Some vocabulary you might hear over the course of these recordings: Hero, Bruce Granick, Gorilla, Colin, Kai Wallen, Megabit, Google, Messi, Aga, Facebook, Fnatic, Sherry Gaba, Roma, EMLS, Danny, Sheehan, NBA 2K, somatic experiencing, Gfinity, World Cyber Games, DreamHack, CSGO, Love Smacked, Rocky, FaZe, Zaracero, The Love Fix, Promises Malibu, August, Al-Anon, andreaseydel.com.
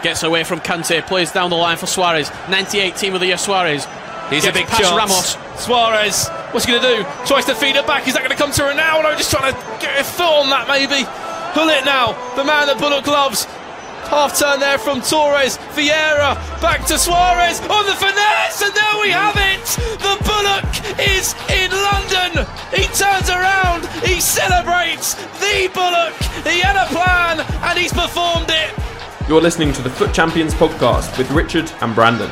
Gets away from Kante, plays down the line for Suarez. 98 team of the year Suarez. He's a big chance. Ramos. Suarez, what's he going to do? Tries to feed it back. Is that going to come to Ronaldo? Just trying to get a foot on that maybe. Hullet now, the man that Bullock loves. Half turn there from Torres. Vieira back to Suarez on the finesse, and there we have it. The Bullock is in London. He turns around, he celebrates. The Bullock, he had a plan and he's performed it. You're listening to the Foot Champions Podcast with Richard and Brandon.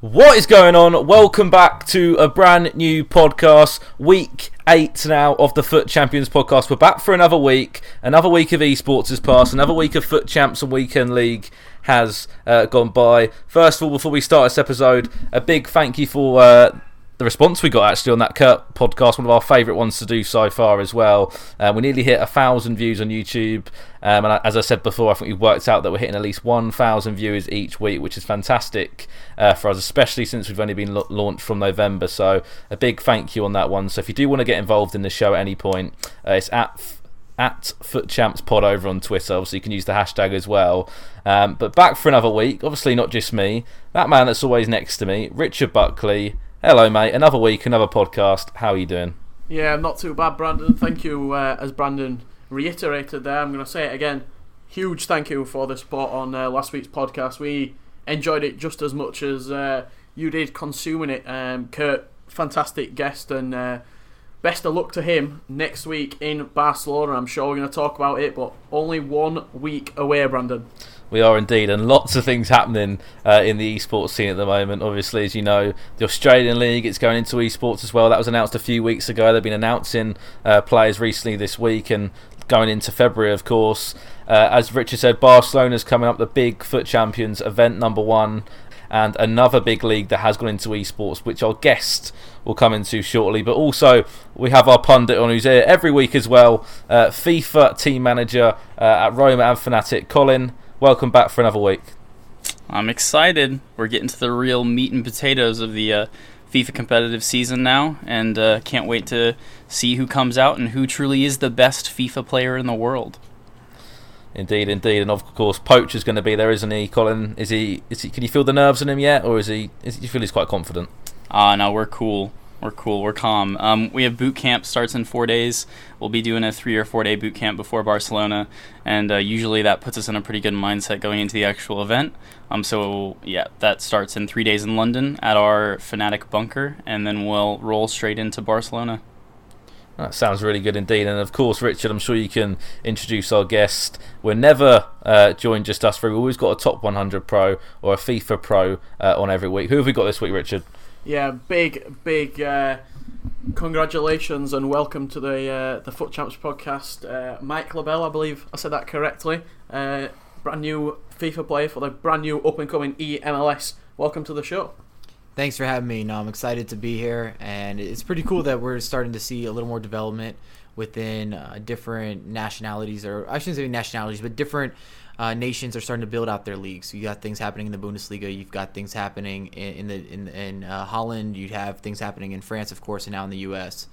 What is going on? Welcome back to a brand new podcast, week 8 now of the Foot Champions Podcast. We're back for another week of esports has passed, another week of Foot Champs and Weekend League has gone by. First of all, before we start this episode, a big thank you for the response we got actually on that Kurt podcast, one of our favourite ones to do so far as well. We nearly hit 1,000 views on YouTube, and as I said before, I think we've worked out that we're hitting at least 1,000 viewers each week, which is fantastic for us, especially since we've only been launched from November. So a big thank you on that one. So if you do want to get involved in the show at any point, it's at FootChampsPod over on Twitter. Obviously, you can use the hashtag as well. But back for another week. Obviously, not just me. That man that's always next to me, Richard Buckley. Hello, mate. Another week, another podcast. How are you doing? Yeah, I'm not too bad, Brandon. Thank you, as Brandon reiterated there. I'm going to say it again. Huge thank you for the support on last week's podcast. We enjoyed it just as much as you did consuming it. Kurt, fantastic guest, and best of luck to him next week in Barcelona. I'm sure we're going to talk about it, but only 1 week away, Brandon. We are indeed, and lots of things happening in the esports scene at the moment. Obviously, as you know, the Australian League, it's going into esports as well. That was announced a few weeks ago. They've been announcing players recently this week and going into February, of course. As Richard said, Barcelona's coming up, the big Foot Champions event number 1, and another big league that has gone into esports, which our guest will come into shortly. But also, we have our pundit on who's here every week as well, FIFA team manager at Roma and Fnatic, Colin. Welcome back for another week. I'm excited. We're getting to the real meat and potatoes of the FIFA competitive season now, and can't wait to see who comes out and who truly is the best FIFA player in the world. Indeed, indeed, and of course, Poach is going to be there, isn't he, Colin? Is he? Can you feel the nerves in him yet, or do you feel he's quite confident? No, we're cool. We're cool. We're calm. We have boot camp starts in 4 days. We'll be doing a 3 or 4 day boot camp before Barcelona, and usually that puts us in a pretty good mindset going into the actual event. So yeah, that starts in 3 days in London at our Fnatic bunker, and then we'll roll straight into Barcelona. That sounds really good indeed. And of course, Richard, I'm sure you can introduce our guest. We're never joined just us three. We've always got a top 100 pro or a FIFA pro on every week. Who have we got this week, Richard? Yeah, big congratulations and welcome to the Foot Champs podcast. Mike Labelle, I believe I said that correctly. Brand new FIFA player for the brand new up and coming EMLS. Welcome to the show. Thanks for having me. No, I'm excited to be here, and it's pretty cool that we're starting to see a little more development within different nationalities, or I shouldn't say nationalities, but different nations are starting to build out their leagues. So you got things happening in the Bundesliga, you've got things happening in Holland, you have things happening in France, of course, and now in the US.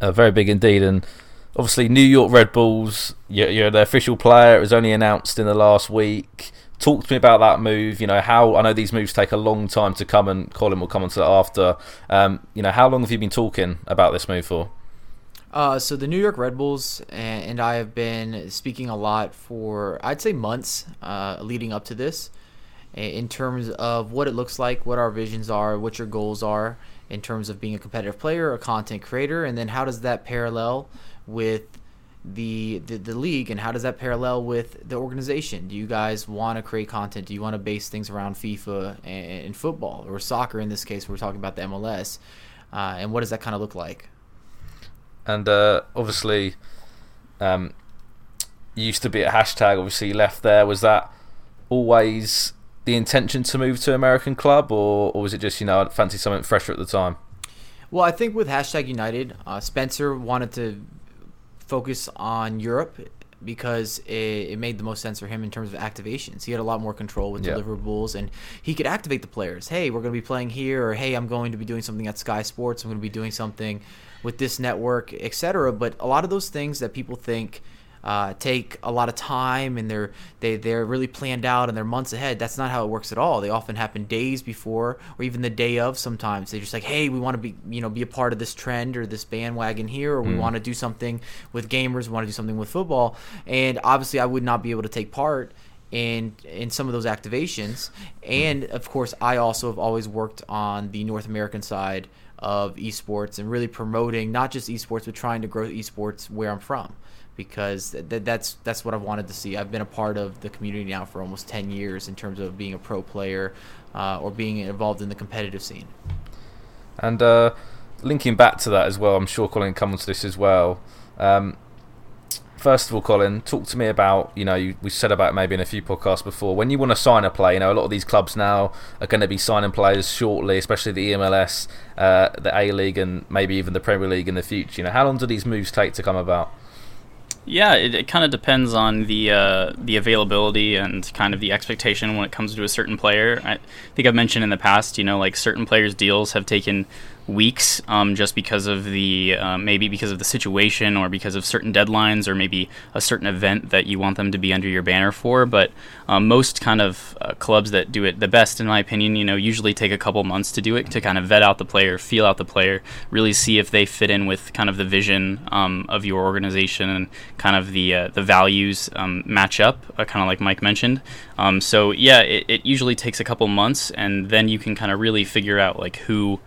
Very big indeed, and obviously New York Red Bulls, you're the official player. It was only announced in the last week. Talk to me about that move. You know, how I know these moves take a long time to come, and Colin will come on to that after. You know, how long have you been talking about this move for? So the New York Red Bulls and I have been speaking a lot for, I'd say, months leading up to this, in terms of what it looks like, what our visions are, what your goals are in terms of being a competitive player, a content creator, and then how does that parallel with the league, and how does that parallel with the organization? Do you guys want to create content? Do you want to base things around FIFA and football, or soccer in this case? We're talking about the MLS, and what does that kind of look like? And obviously, you used to be at Hashtag. Obviously, you left there. Was that always the intention to move to an American club, or was it just, you know, I fancy something fresher at the time? Well, I think with Hashtag United, Spencer wanted to focus on Europe because it made the most sense for him in terms of activations. He had a lot more control with deliverables, and he could activate the players. Hey, we're going to be playing here, or hey, I'm going to be doing something at Sky Sports. I'm going to be doing something with this network, etc. But a lot of those things that people think take a lot of time, and they're really planned out and they're months ahead. That's not how it works at all. They often happen days before or even the day of. Sometimes they're just like, hey, we want to be a part of this trend or this bandwagon here, or we want to do something with gamers, we want to do something with football. And obviously I would not be able to take part in some of those activations. And of course I also have always worked on the North American side of esports and really promoting not just esports but trying to grow esports where I'm from, because that's what I've wanted to see. I've been a part of the community now for almost 10 years in terms of being a pro player or being involved in the competitive scene. And linking back to that as well, I'm sure Colin comes to this as well. First of all, Colin, talk to me about, we said about maybe in a few podcasts before, when you want to sign a player, a lot of these clubs now are going to be signing players shortly, especially the EMLS, the A-League, and maybe even the Premier League in the future. How long do these moves take to come about? Yeah, it kind of depends on the availability and kind of the expectation when it comes to a certain player. I think I've mentioned in the past, certain players' deals have taken weeks just because of maybe because of the situation or because of certain deadlines or maybe a certain event that you want them to be under your banner for. But most kind of clubs that do it the best, in my opinion, usually take a couple months to do it, to kind of vet out the player, feel out the player, really see if they fit in with kind of the vision of your organization and kind of the values match up, kind of like Mike mentioned. So yeah, it usually takes a couple months, and then you can kind of really figure out like who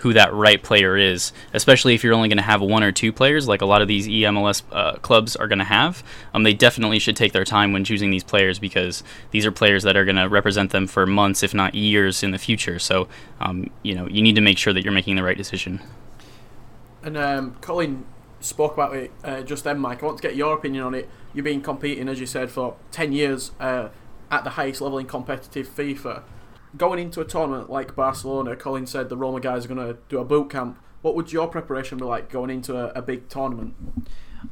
that right player is, especially if you're only going to have one or two players like a lot of these EMLS clubs are going to have. They definitely should take their time when choosing these players, because these are players that are going to represent them for months, if not years, in the future. So you need to make sure that you're making the right decision. And Colin spoke about it just then, Mike. I want to get your opinion on it. You've been competing, as you said, for 10 years at the highest level in competitive FIFA. Going into a tournament like Barcelona, Colin said the Roma guys are going to do a boot camp. What would your preparation be like going into a big tournament?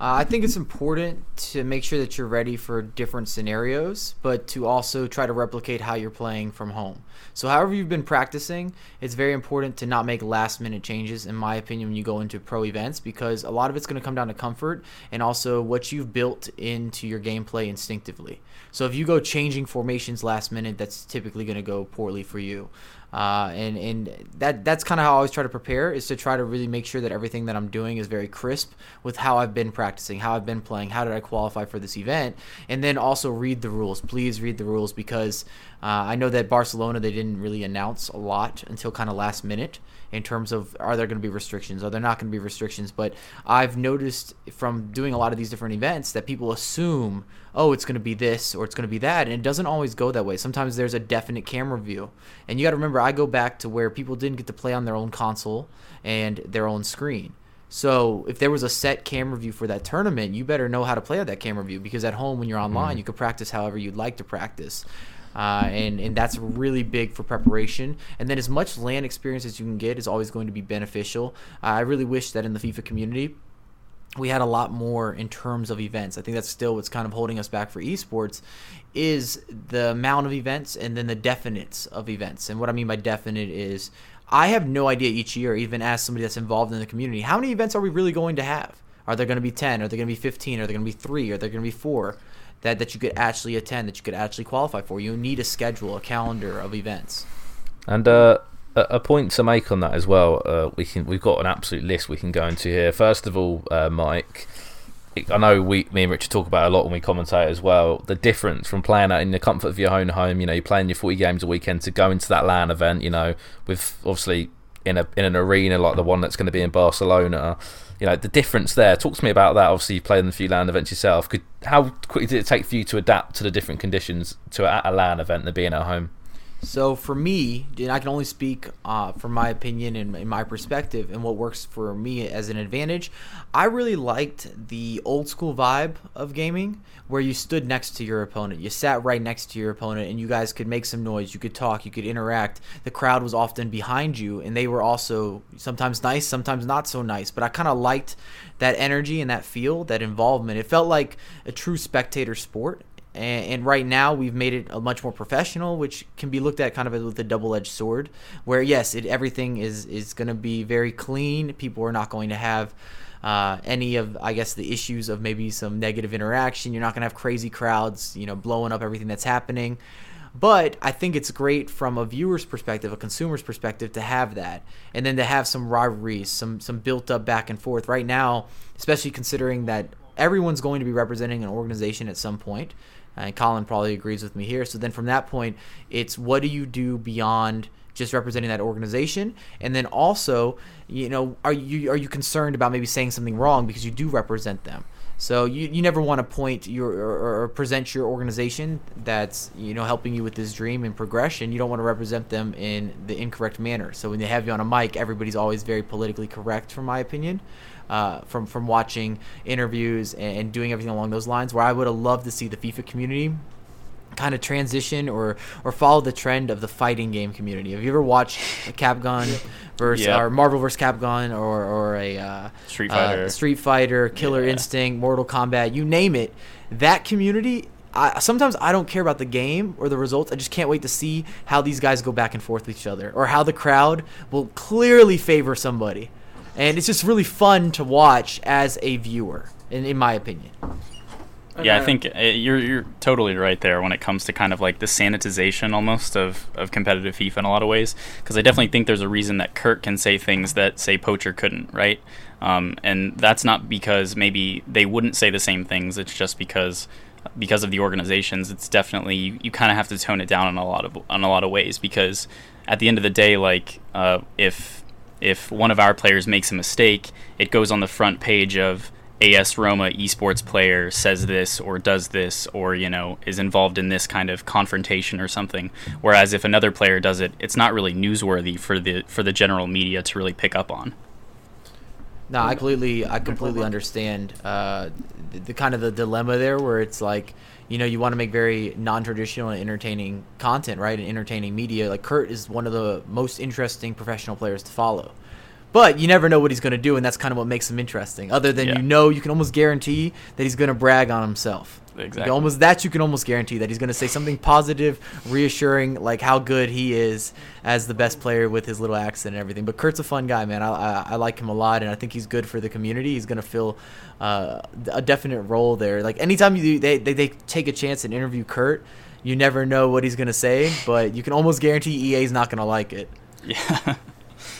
I think it's important to make sure that you're ready for different scenarios, but to also try to replicate how you're playing from home. So however you've been practicing, it's very important to not make last-minute changes, in my opinion, when you go into pro events, because a lot of it's going to come down to comfort and also what you've built into your gameplay instinctively. So if you go changing formations last minute, that's typically going to go poorly for you. And that's kind of how I always try to prepare, is to try to really make sure that everything that I'm doing is very crisp with how I've been practicing, how I've been playing, how did I qualify for this event, and then also read the rules. Please read the rules, because I know that Barcelona, they didn't really announce a lot until kind of last minute in terms of are there going to be restrictions, are there not going to be restrictions, but I've noticed from doing a lot of these different events that people assume, oh, it's going to be this or it's going to be that, and it doesn't always go that way. Sometimes there's a definite camera view, and you got to remember, I go back to where people didn't get to play on their own console and their own screen. So if there was a set camera view for that tournament, you better know how to play on that camera view, because at home when you're online, you can practice however you'd like to practice. And that's really big for preparation. And then as much LAN experience as you can get is always going to be beneficial. I really wish that in the FIFA community, we had a lot more in terms of events. I think that's still what's kind of holding us back for esports, is the amount of events and then the definites of events. And what I mean by definite is I have no idea each year, even as somebody that's involved in the community, how many events are we really going to have? Are there going to be 10? Are there going to be 15? Are there going to be 3? Are there going to be 4 that you could actually attend, that you could actually qualify for? You need a schedule, a calendar of events. And a point to make on that as well, we've got an absolute list we can go into here. First of all, Mike, I know me and Richard talk about it a lot when we commentate as well, the difference from playing out in the comfort of your own home, you're playing your 40 games a weekend, to go into that LAN event, with obviously in an arena like the one that's going to be in Barcelona, the difference there. Talk to me about that. Obviously, you've played in a few LAN events yourself. How quickly did it take for you to adapt to the different conditions at a LAN event than being at home? So for me, and I can only speak from my opinion and in my perspective and what works for me as an advantage, I really liked the old school vibe of gaming where you stood next to your opponent. You sat right next to your opponent and you guys could make some noise. You could talk. You could interact. The crowd was often behind you, and they were also sometimes nice, sometimes not so nice. But I kind of liked that energy and that feel, that involvement. It felt like a true spectator sport. And right now we've made it a much more professional, which can be looked at kind of with a double-edged sword, where yes, everything is going to be very clean. People are not going to have any of, I guess, the issues of maybe some negative interaction. You're not going to have crazy crowds, you know, blowing up everything that's happening. But I think it's great from a viewer's perspective, a consumer's perspective, to have that. And then to have some rivalries, some built-up back and forth. Right now, especially considering that everyone's going to be representing an organization at some point, and Colin probably agrees with me here. So then from that point, it's what do you do beyond just representing that organization? And then also, you know, are you concerned about maybe saying something wrong because you do represent them? So you never want to point your or present your organization that's, you know, helping you with this dream and progression. You don't want to represent them in the incorrect manner. So when they have you on a mic, everybody's always very politically correct, from my opinion, from watching interviews and doing everything along those lines, where I would have loved to see the FIFA community kind of transition or follow the trend of the fighting game community. Have you ever watched Capcom versus or Marvel versus Capcom or a Street Fighter, Killer Instinct, Mortal Kombat, you name it? That community, sometimes I don't care about the game or the results. I just can't wait to see how these guys go back and forth with each other, or how the crowd will clearly favor somebody. And it's just really fun to watch as a viewer, in my opinion. Yeah, I think you're totally right there when it comes to kind of like the sanitization almost of competitive FIFA in a lot of ways, because I definitely think there's a reason that Kirk can say things that, say, Poacher couldn't, right? And that's not because maybe they wouldn't say the same things. It's just because of the organizations. It's definitely you kind of have to tone it down in a lot of ways, because at the end of the day, like if one of our players makes a mistake, it goes on the front page of AS Roma esports player says this or does this, or, you know, is involved in this kind of confrontation or something. Whereas if another player does it, it's not really newsworthy for the general media to really pick up on. No, I completely understand the kind of the dilemma there, where it's like, you know, you want to make very non-traditional and entertaining content, right? And entertaining media. Like Kurt is one of the most interesting professional players to follow. But you never know what he's going to do, and that's kind of what makes him interesting. Other than, you know, you can almost guarantee that he's going to brag on himself. Exactly. You can almost guarantee that he's going to say something positive, reassuring, like how good he is as the best player with his little accent and everything. But Kurt's a fun guy, man. I like him a lot, and I think he's good for the community. He's going to fill a definite role there. Like anytime they take a chance and interview Kurt, you never know what he's going to say, but you can almost guarantee EA's not going to like it. Yeah.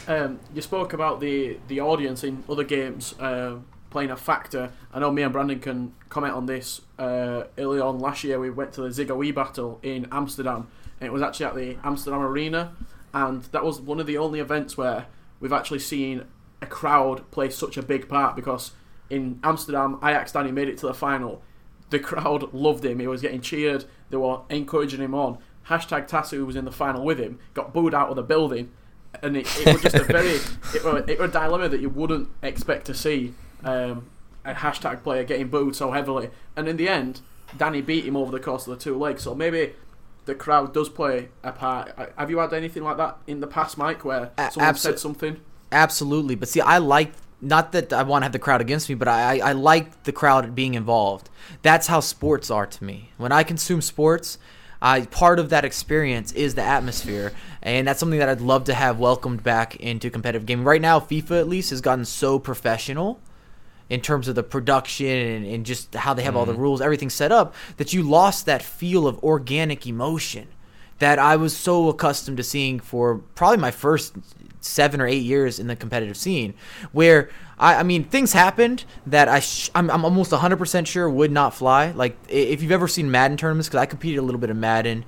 You spoke about the audience in other games playing a factor. I know me and Brandon can comment on this. Early on last year, we went to the Ziggo E Battle in Amsterdam, and it was actually at the Amsterdam Arena, and that was one of the only events where we've actually seen a crowd play such a big part, because in Amsterdam, Ajax Danny made it to the final. The crowd loved him. He was getting cheered. They were encouraging him on. Hashtag Tass, who was in the final with him, got booed out of the building. And it was just a dilemma that you wouldn't expect to see a hashtag player getting booed so heavily. And in the end, Danny beat him over the course of the two legs. So maybe the crowd does play a part. Have you had anything like that in the past, Mike, where someone said something? Absolutely. But see, I like, not that I want to have the crowd against me, but I like the crowd being involved. That's how sports are to me. When I consume sports, part of that experience is the atmosphere, and that's something that I'd love to have welcomed back into competitive gaming. Right now, FIFA at least has gotten so professional in terms of the production and just how they have all the rules, everything set up, that you lost that feel of organic emotion that I was so accustomed to seeing for probably my first 7 or 8 years in the competitive scene, where I mean, things happened that I'm almost 100% sure would not fly. Like if you've ever seen Madden tournaments, because I competed a little bit of Madden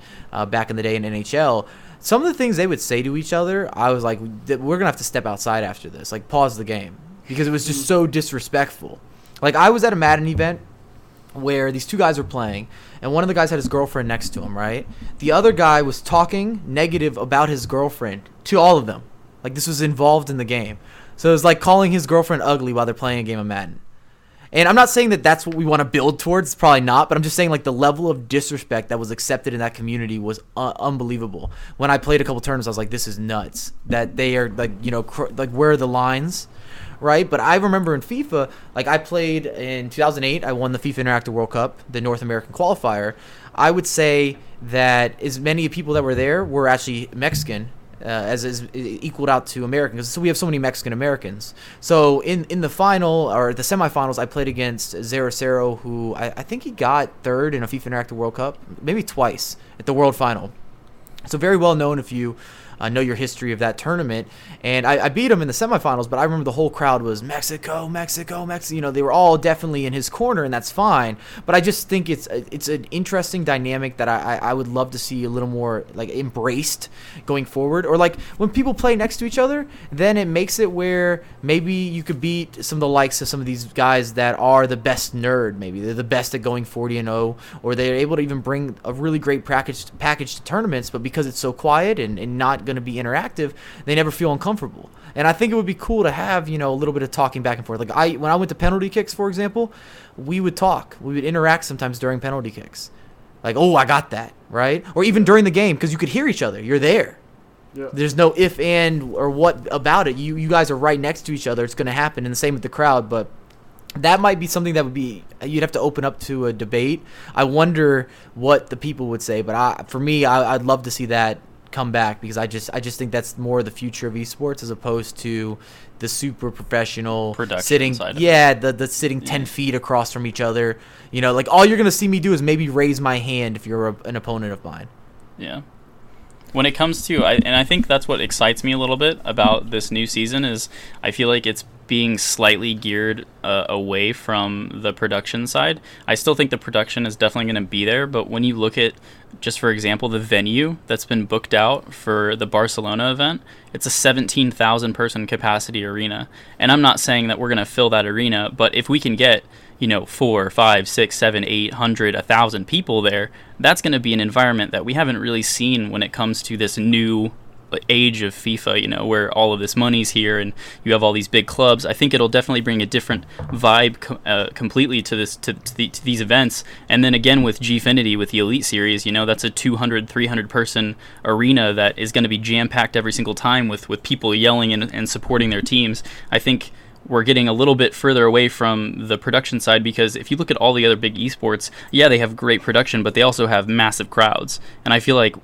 back in the day in NHL, some of the things they would say to each other, I was like, we're going to have to step outside after this, like pause the game, because it was just so disrespectful. Like I was at a Madden event where these two guys were playing, and one of the guys had his girlfriend next to him, right? The other guy was talking negative about his girlfriend to all of them. Like this was involved in the game. So it was like calling his girlfriend ugly while they're playing a game of Madden. And I'm not saying that that's what we want to build towards. Probably not. But I'm just saying like the level of disrespect that was accepted in that community was unbelievable. When I played a couple tournaments, I was like, this is nuts. That they are like, you know, like where are the lines? Right? But I remember in FIFA, like I played in 2008. I won the FIFA Interactive World Cup, the North American qualifier. I would say that as many people that were there were actually Mexican as is equaled out to American, because so we have so many Mexican Americans. So in the final or the semifinals, I played against Zaracero, who I think he got third in a FIFA Interactive World Cup, maybe twice at the World Final. So very well known if you know your history of that tournament. And I beat him in the semifinals, but I remember the whole crowd was Mexico, Mexico, Mexico. You know, they were all definitely in his corner, and that's fine. But I just think it's an interesting dynamic that I would love to see a little more like embraced going forward. Or like when people play next to each other, then it makes it where maybe you could beat some of the likes of some of these guys that are the best nerd. Maybe they're the best at going 40-0, or they're able to even bring a really great package to tournaments, but because it's so quiet and not going to be interactive, they never feel uncomfortable. And I think it would be cool to have, you know, a little bit of talking back and forth. Like when I went to penalty kicks, for example, we would talk. We would interact sometimes during penalty kicks. Like, oh, I got that, right? Or even during the game, because you could hear each other. You're there. Yeah. There's no if, and, or what about it. You guys are right next to each other. It's going to happen. And the same with the crowd. But that might be something that would be, you'd have to open up to a debate. I wonder what the people would say. But for me, I'd love to see that come back, because I just think that's more the future of esports, as opposed to the super professional production sitting side of it. The sitting 10 feet across from each other, you know, like all you're gonna see me do is maybe raise my hand if you're an opponent of mine. Yeah, when it comes to I think that's what excites me a little bit about this new season, is I feel like it's being slightly geared away from the production side. I still think the production is definitely going to be there, but when you look at, just for example, the venue that's been booked out for the Barcelona event, it's a 17,000 person capacity arena. And I'm not saying that we're going to fill that arena, but if we can get, you know, 4, 5, 6, 7, 800, 1,000 people there, that's going to be an environment that we haven't really seen when it comes to this new age of FIFA, you know, where all of this money's here and you have all these big clubs. I think it'll definitely bring a different vibe completely to this to these events. And then again with Gfinity, with the Elite Series, you know, that's a 200, 300 person arena that is going to be jam-packed every single time with people yelling and supporting their teams. I think we're getting a little bit further away from the production side, because if you look at all the other big esports, yeah, they have great production, but they also have massive crowds. And I feel like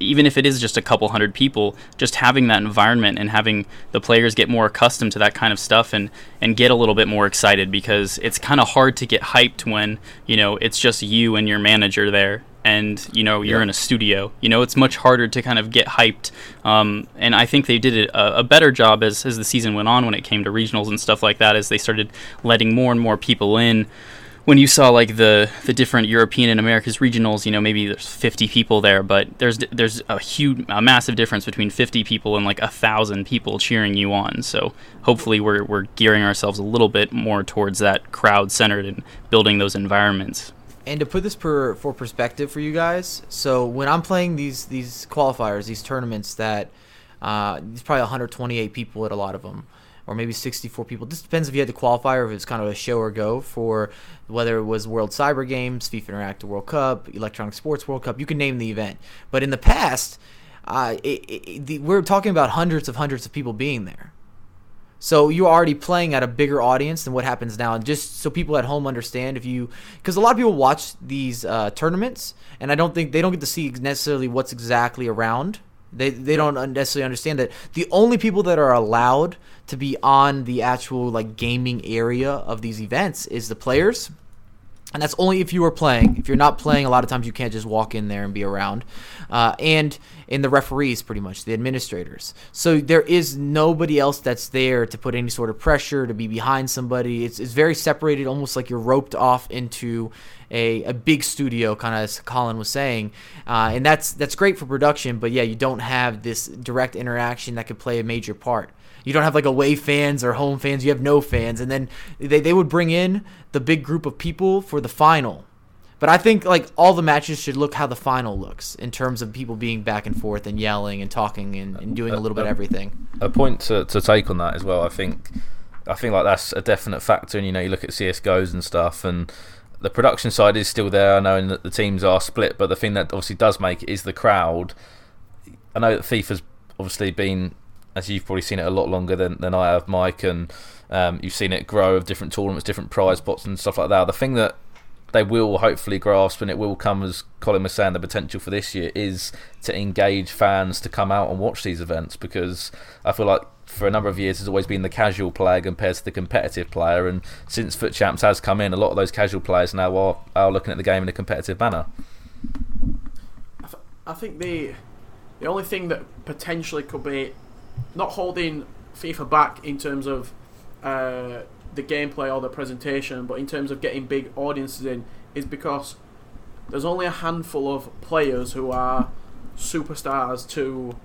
even if it is just a couple hundred people, just having that environment and having the players get more accustomed to that kind of stuff and get a little bit more excited, because it's kind of hard to get hyped when, you know, it's just you and your manager there. And, you know, you're in a studio. You know, it's much harder to kind of get hyped. And I think they did a better job as the season went on when it came to regionals and stuff like that, as they started letting more and more people in. When you saw, like, the different European and America's regionals, you know, maybe there's 50 people there, but there's a massive difference between 50 people and, like, 1,000 people cheering you on. So hopefully we're gearing ourselves a little bit more towards that crowd-centered and building those environments. And to put this for perspective for you guys, so when I'm playing these qualifiers, these tournaments that there's probably 128 people at a lot of them, or maybe 64 people. This depends if you had the qualifier, if it's kind of a show or go, for whether it was World Cyber Games, FIFA Interactive World Cup, Electronic Sports World Cup. You can name the event. But in the past, we're talking about hundreds of people being there. So you're already playing at a bigger audience than what happens now. And just so people at home understand, because a lot of people watch these tournaments, and I don't think they don't get to see necessarily what's exactly around. They don't necessarily understand that the only people that are allowed to be on the actual like gaming area of these events is the players. And that's only if you are playing. If you're not playing, a lot of times you can't just walk in there and be around. And in the referees, pretty much, the administrators. So there is nobody else that's there to put any sort of pressure, to be behind somebody. It's very separated, almost like you're roped off into a big studio, kind of as Colin was saying. And that's great for production, but, yeah, you don't have this direct interaction that could play a major part. You don't have like away fans or home fans. You have no fans. And then they would bring in the big group of people for the final. But I think like all the matches should look how the final looks in terms of people being back and forth and yelling and talking and doing a little bit of everything. A point to take on that as well, I think like that's a definite factor. And, you know, you look at CSGOs and stuff, and the production side is still there. I know that the teams are split, but the thing that obviously does make it is the crowd. I know that FIFA's obviously been, as you've probably seen it a lot longer than I have, Mike, and you've seen it grow of different tournaments, different prize pots and stuff like that. The thing that they will hopefully grasp, and it will come, as Colin was saying, the potential for this year is to engage fans to come out and watch these events, because I feel like for a number of years has always been the casual player compared to the competitive player, and since Foot Champs has come in, a lot of those casual players now are looking at the game in a competitive manner. I think the only thing that potentially could be not holding FIFA back in terms of the gameplay or the presentation, but in terms of getting big audiences in, is because there's only a handful of players who are superstars to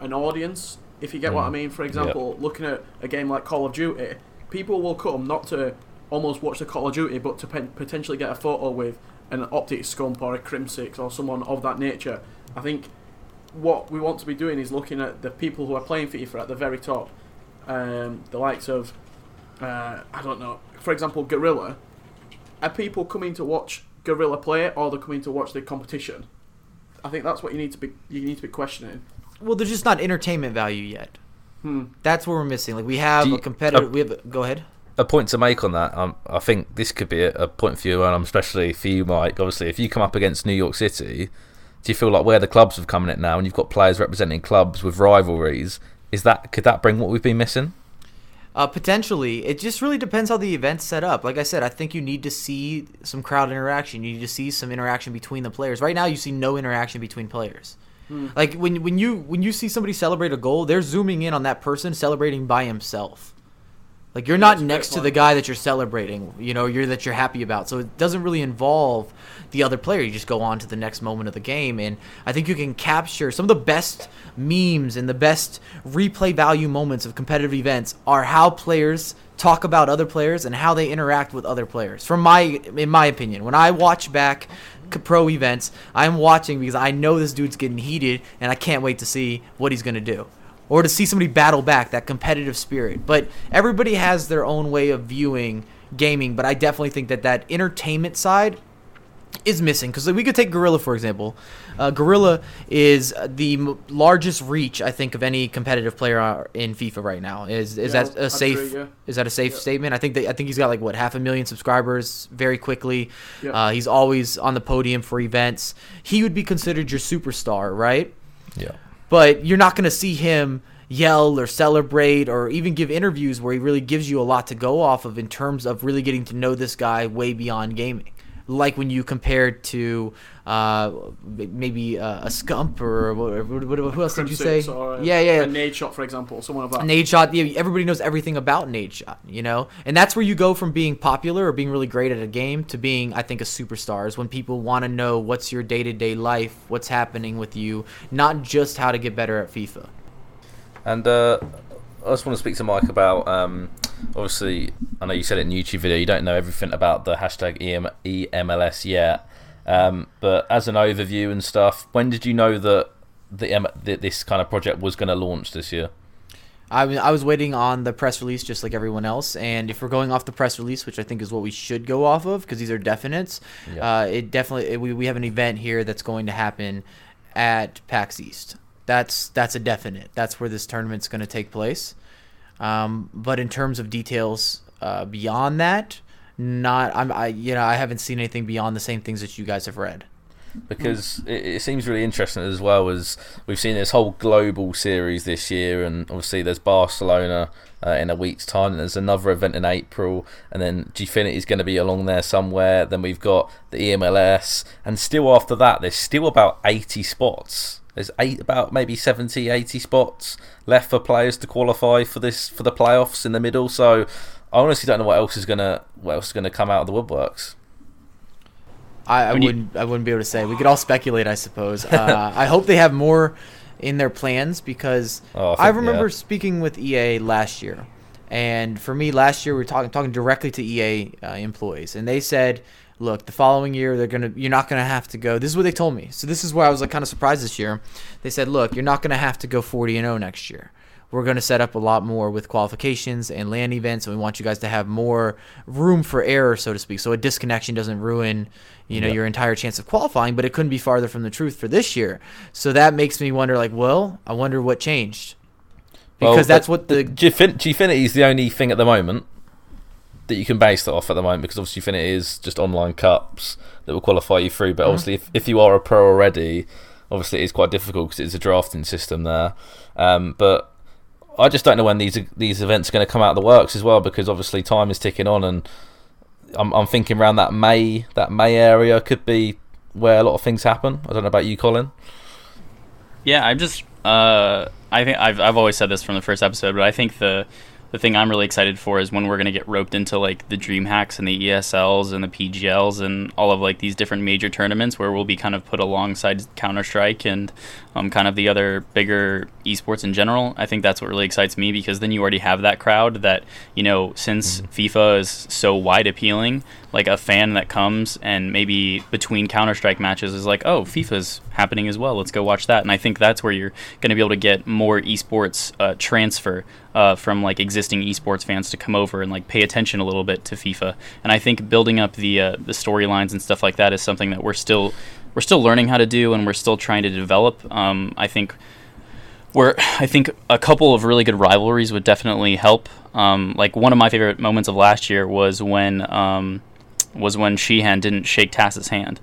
an audience, if you get what I mean. For example, looking at a game like Call of Duty, people will come not to almost watch the Call of Duty, but to potentially get a photo with an OpTic Scump or a Crim6 or someone of that nature. I think what we want to be doing is looking at the people who are playing FIFA at the very top, the likes of, I don't know, for example, Gorilla. Are people coming to watch Gorilla play, or they're coming to watch the competition? I think that's what you need to be questioning. Well, there's just not entertainment value yet. That's what we're missing. Like, we have a competitor. Go ahead. A point to make on that, I think this could be a point for you, and especially for you, Mike. Obviously, if you come up against New York City, do you feel like where the clubs have come in it now, and you've got players representing clubs with rivalries, could that bring what we've been missing? Potentially. It just really depends how the event's set up. Like I said, I think you need to see some crowd interaction. You need to see some interaction between the players. Right now, you see no interaction between players. Like, when you see somebody celebrate a goal, they're zooming in on that person celebrating by himself. Like, you're not next to the guy that you're celebrating, that you're happy about. So it doesn't really involve the other player. You just go on to the next moment of the game. And I think you can capture some of the best memes and the best replay value moments of competitive events are how players talk about other players and how they interact with other players. In my opinion, when I watch back pro events, I'm watching because I know this dude's getting heated and I can't wait to see what he's going to do. Or to see somebody battle back, that competitive spirit. But everybody has their own way of viewing gaming, but I definitely think that entertainment side is missing. Because we could take Gorilla, for example. Gorilla is the largest reach, I think, of any competitive player in FIFA right now. Is that a safe statement? I think he's got, 500,000 subscribers very quickly. Yeah. He's always on the podium for events. He would be considered your superstar, right? Yeah. But you're not going to see him yell or celebrate or even give interviews where he really gives you a lot to go off of in terms of really getting to know this guy way beyond gaming. Like when you compare to maybe a Scump or who else did you say? A Nade Shot, for example, someone of that. Nade Shot, everybody knows everything about Nade Shot, And that's where you go from being popular or being really great at a game to being, I think, a superstar, is when people want to know what's your day-to-day life, what's happening with you, not just how to get better at FIFA. And I just want to speak to Mike about... obviously, I know you said it in the YouTube video, you don't know everything about the hashtag EMLS yet, but as an overview and stuff, when did you know that this kind of project was going to launch this year? I was waiting on the press release just like everyone else, and if we're going off the press release, which I think is what we should go off of because these are definites, we have an event here that's going to happen at PAX East. That's a definite. That's where this tournament's going to take place. But in terms of details beyond that, I haven't seen anything beyond the same things that you guys have read. Because it seems really interesting as well, as we've seen this whole global series this year, and obviously there's Barcelona in a week's time, and there's another event in April, and then Gfinity is going to be along there somewhere. Then we've got the EMLS, and still after that, there's still about 80 spots. There's about maybe 70, 80 spots left for players to qualify for the playoffs in the middle. So I honestly don't know what else is gonna come out of the woodworks. I wouldn't be able to say. We could all speculate, I suppose. I hope they have more in their plans, because I remember speaking with EA last year, and for me last year we were talking directly to EA employees, and they said, look, the following year you're not gonna have to go. This is what they told me. So this is why I was kind of surprised this year. They said, look, you're not gonna have to go 40-0 next year. We're gonna set up a lot more with qualifications and LAN events, and we want you guys to have more room for error, so to speak. So a disconnection doesn't ruin, your entire chance of qualifying. But it couldn't be farther from the truth for this year. So that makes me wonder, I wonder what changed, because that's what the Gfinity is the only thing at the moment. that you can base that off at the moment, because obviously Finity is just online cups that will qualify you through, but obviously if you are a pro already, obviously it's quite difficult because it's a drafting system there. But I just don't know when these events are going to come out of the works as well, because obviously time is ticking on, and I'm thinking around that May area could be where a lot of things happen. I don't know about you, Colin. Yeah, I'm just I think I've always said this from the first episode, but I think the thing I'm really excited for is when we're going to get roped into like the Dream Hacks and the ESLs and the PGLs and all of like these different major tournaments where we'll be kind of put alongside Counter-Strike and kind of the other bigger esports in general. I think that's what really excites me, because then you already have that crowd that, you know, since FIFA is so wide appealing, like a fan that comes and maybe between Counter-Strike matches is like, oh, FIFA's happening as well, let's go watch that. And I think that's where you're going to be able to get more esports transfer from like existing esports fans to come over and like pay attention a little bit to FIFA. And I think building up the storylines and stuff like that is something that we're still learning how to do, and we're still trying to develop. I think a couple of really good rivalries would definitely help. Like one of my favorite moments of last year was when Sheehan didn't shake Tass's hand.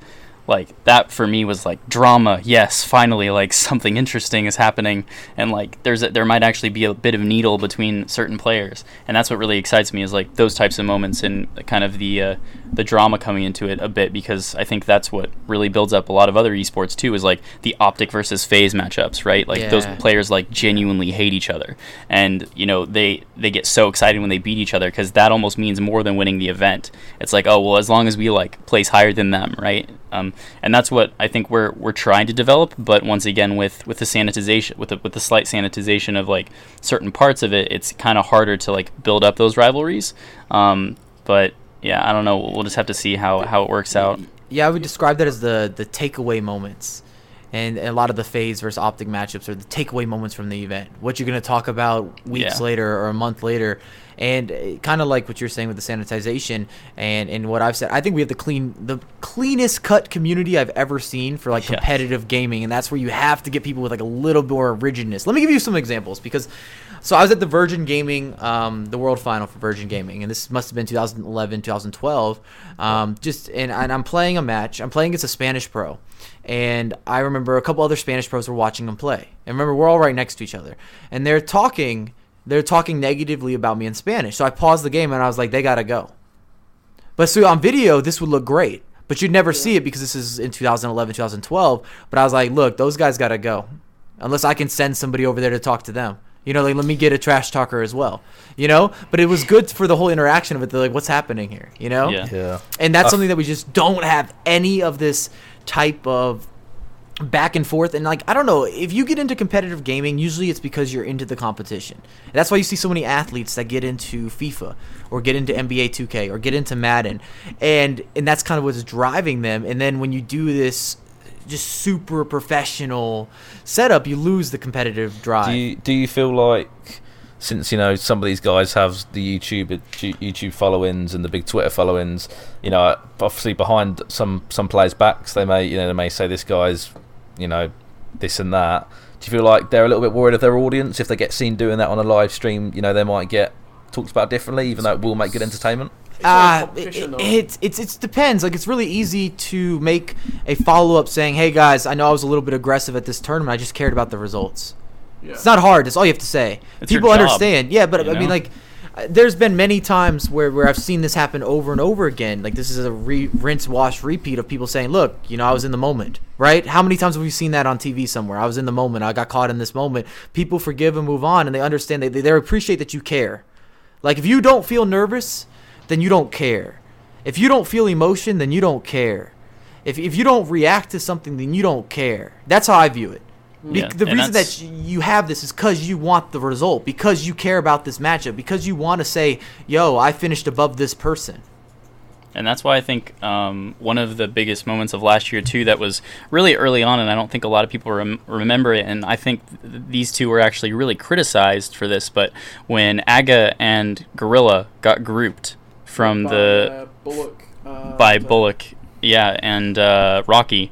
Like that for me was like drama. Yes, finally, like something interesting is happening, and like there might actually be a bit of needle between certain players, and that's what really excites me, is like those types of moments and kind of the drama coming into it a bit, because I think that's what really builds up a lot of other esports too, is like the OpTic versus FaZe matchups, right? Like those players like genuinely hate each other, and you know they get so excited when they beat each other, because that almost means more than winning the event. It's like, oh well, as long as we like place higher than them, right? And that's what I think we're trying to develop, but once again with the sanitization, with the slight sanitization of like certain parts of it, it's kind of harder to like build up those rivalries. But yeah, I don't know. We'll just have to see how it works out. Yeah, I would describe that as the takeaway moments, and a lot of the FaZe versus OpTic matchups are the takeaway moments from the event. What you're going to talk about weeks later or a month later. And kind of like what you're saying with the sanitization and what I've said, I think we have the cleanest cut community I've ever seen for like competitive gaming, and that's where you have to get people with like a little more rigidness. Let me give you some examples, because so I was at the Virgin Gaming, the World Final for Virgin Gaming, and this must have been 2011, 2012. And I'm playing a match. I'm playing against a Spanish pro, and I remember a couple other Spanish pros were watching them play. And remember, we're all right next to each other, and they're talking negatively about me in Spanish. So I paused the game and I was like, they got to go. But so on video, this would look great. But you'd never see it because this is in 2011, 2012. But I was like, look, those guys got to go. Unless I can send somebody over there to talk to them. You know, like, let me get a trash talker as well. You know? But it was good for the whole interaction of it. They're like, what's happening here? You know? Yeah. And that's something that we just don't have any of this type of back and forth. And like, I don't know, if you get into competitive gaming, usually it's because you're into the competition. And that's why you see so many athletes that get into FIFA or get into NBA 2K or get into Madden, and that's kind of what's driving them. And then when you do this just super professional setup, you lose the competitive drive. Do you feel like, since you know some of these guys have the YouTube follow-ins and the big Twitter follow-ins, you know, obviously behind some players' backs, they may say this guy's, you know, this and that. Do you feel like they're a little bit worried of their audience? If they get seen doing that on a live stream, you know, they might get talked about differently, even though it will make good entertainment? It depends. Like, it's really easy to make a follow-up saying, hey guys, I know I was a little bit aggressive at this tournament, I just cared about the results. Yeah. It's not hard. That's all you have to say. It's people your job, understand. Yeah, but I mean, like, there's been many times where I've seen this happen over and over again. Like, this is a rinse, wash, repeat of people saying, look, you know, I was in the moment, right? How many times have we seen that on TV somewhere? I was in the moment. I got caught in this moment. People forgive and move on, and they understand. They appreciate that you care. Like, if you don't feel nervous, then you don't care. If you don't feel emotion, then you don't care. If you don't react to something, then you don't care. That's how I view it. Yeah, the reason that you have this is because you want the result, because you care about this matchup, because you want to say, yo, I finished above this person. And that's why I think one of the biggest moments of last year, too, that was really early on, and I don't think a lot of people remember it, and I think these two were actually really criticized for this, but when Aga and Gorilla got grouped from Bullock, and Rocky.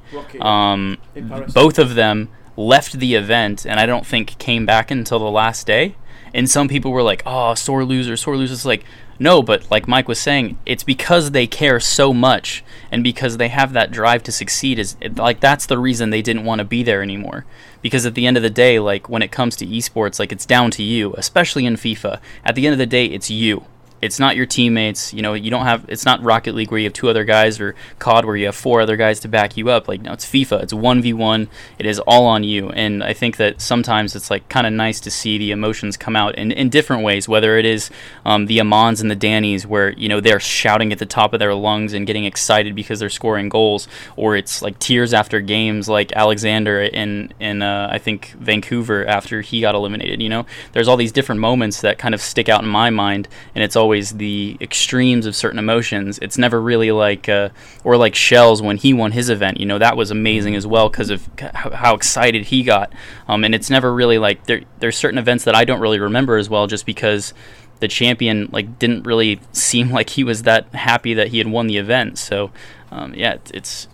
Both of them left the event, and I don't think came back until the last day. And some people were like, oh, sore loser. It's like, No, but like Mike was saying, it's because they care so much and because they have that drive to succeed. That's the reason they didn't want to be there anymore. Because at the end of the day, like when it comes to esports, like it's down to you, especially in FIFA. At the end of the day, it's you. It's not your teammates. You know, you don't have, it's not Rocket League where you have two other guys, or COD where you have four other guys to back you up. Like, no, it's FIFA. It's 1v1. It is all on you. And I think that sometimes it's like kind of nice to see the emotions come out in different ways, whether it is the Amans and the Dannies where, you know, they're shouting at the top of their lungs and getting excited because they're scoring goals, or it's like tears after games like Alexander in I think Vancouver after he got eliminated, you know? There's all these different moments that kind of stick out in my mind, and it's always the extremes of certain emotions. It's never really like or like Shells when he won his event, you know, that was amazing as well because of how excited he got, and it's never really like there's certain events that I don't really remember as well, just because the champion like didn't really seem like he was that happy that he had won the event. So yeah, it's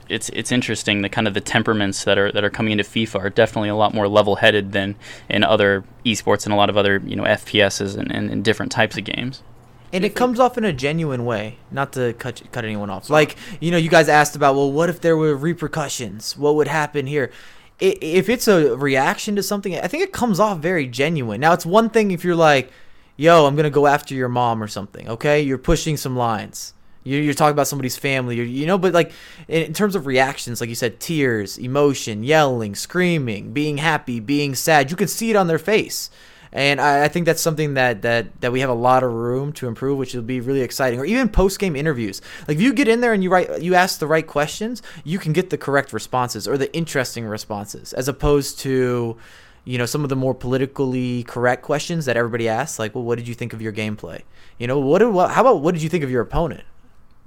interesting, the kind of the temperaments that are coming into FIFA are definitely a lot more level-headed than in other esports and a lot of other, you know, FPSs and different types of games. And it comes off in a genuine way, not to cut anyone off. Like, you know, you guys asked about, well, what if there were repercussions? What would happen here? If it's a reaction to something, I think it comes off very genuine. Now, it's one thing if you're like, yo, I'm going to go after your mom or something, okay? You're pushing some lines. You're talking about somebody's family, you know, but like in terms of reactions, like you said, tears, emotion, yelling, screaming, being happy, being sad, you can see it on their face. And I think that's something that we have a lot of room to improve, which will be really exciting. Or even post-game interviews. Like if you get in there and you ask the right questions, you can get the correct responses or the interesting responses, as opposed to, you know, some of the more politically correct questions that everybody asks, like, well, what did you think of your gameplay? You know, how about what did you think of your opponent?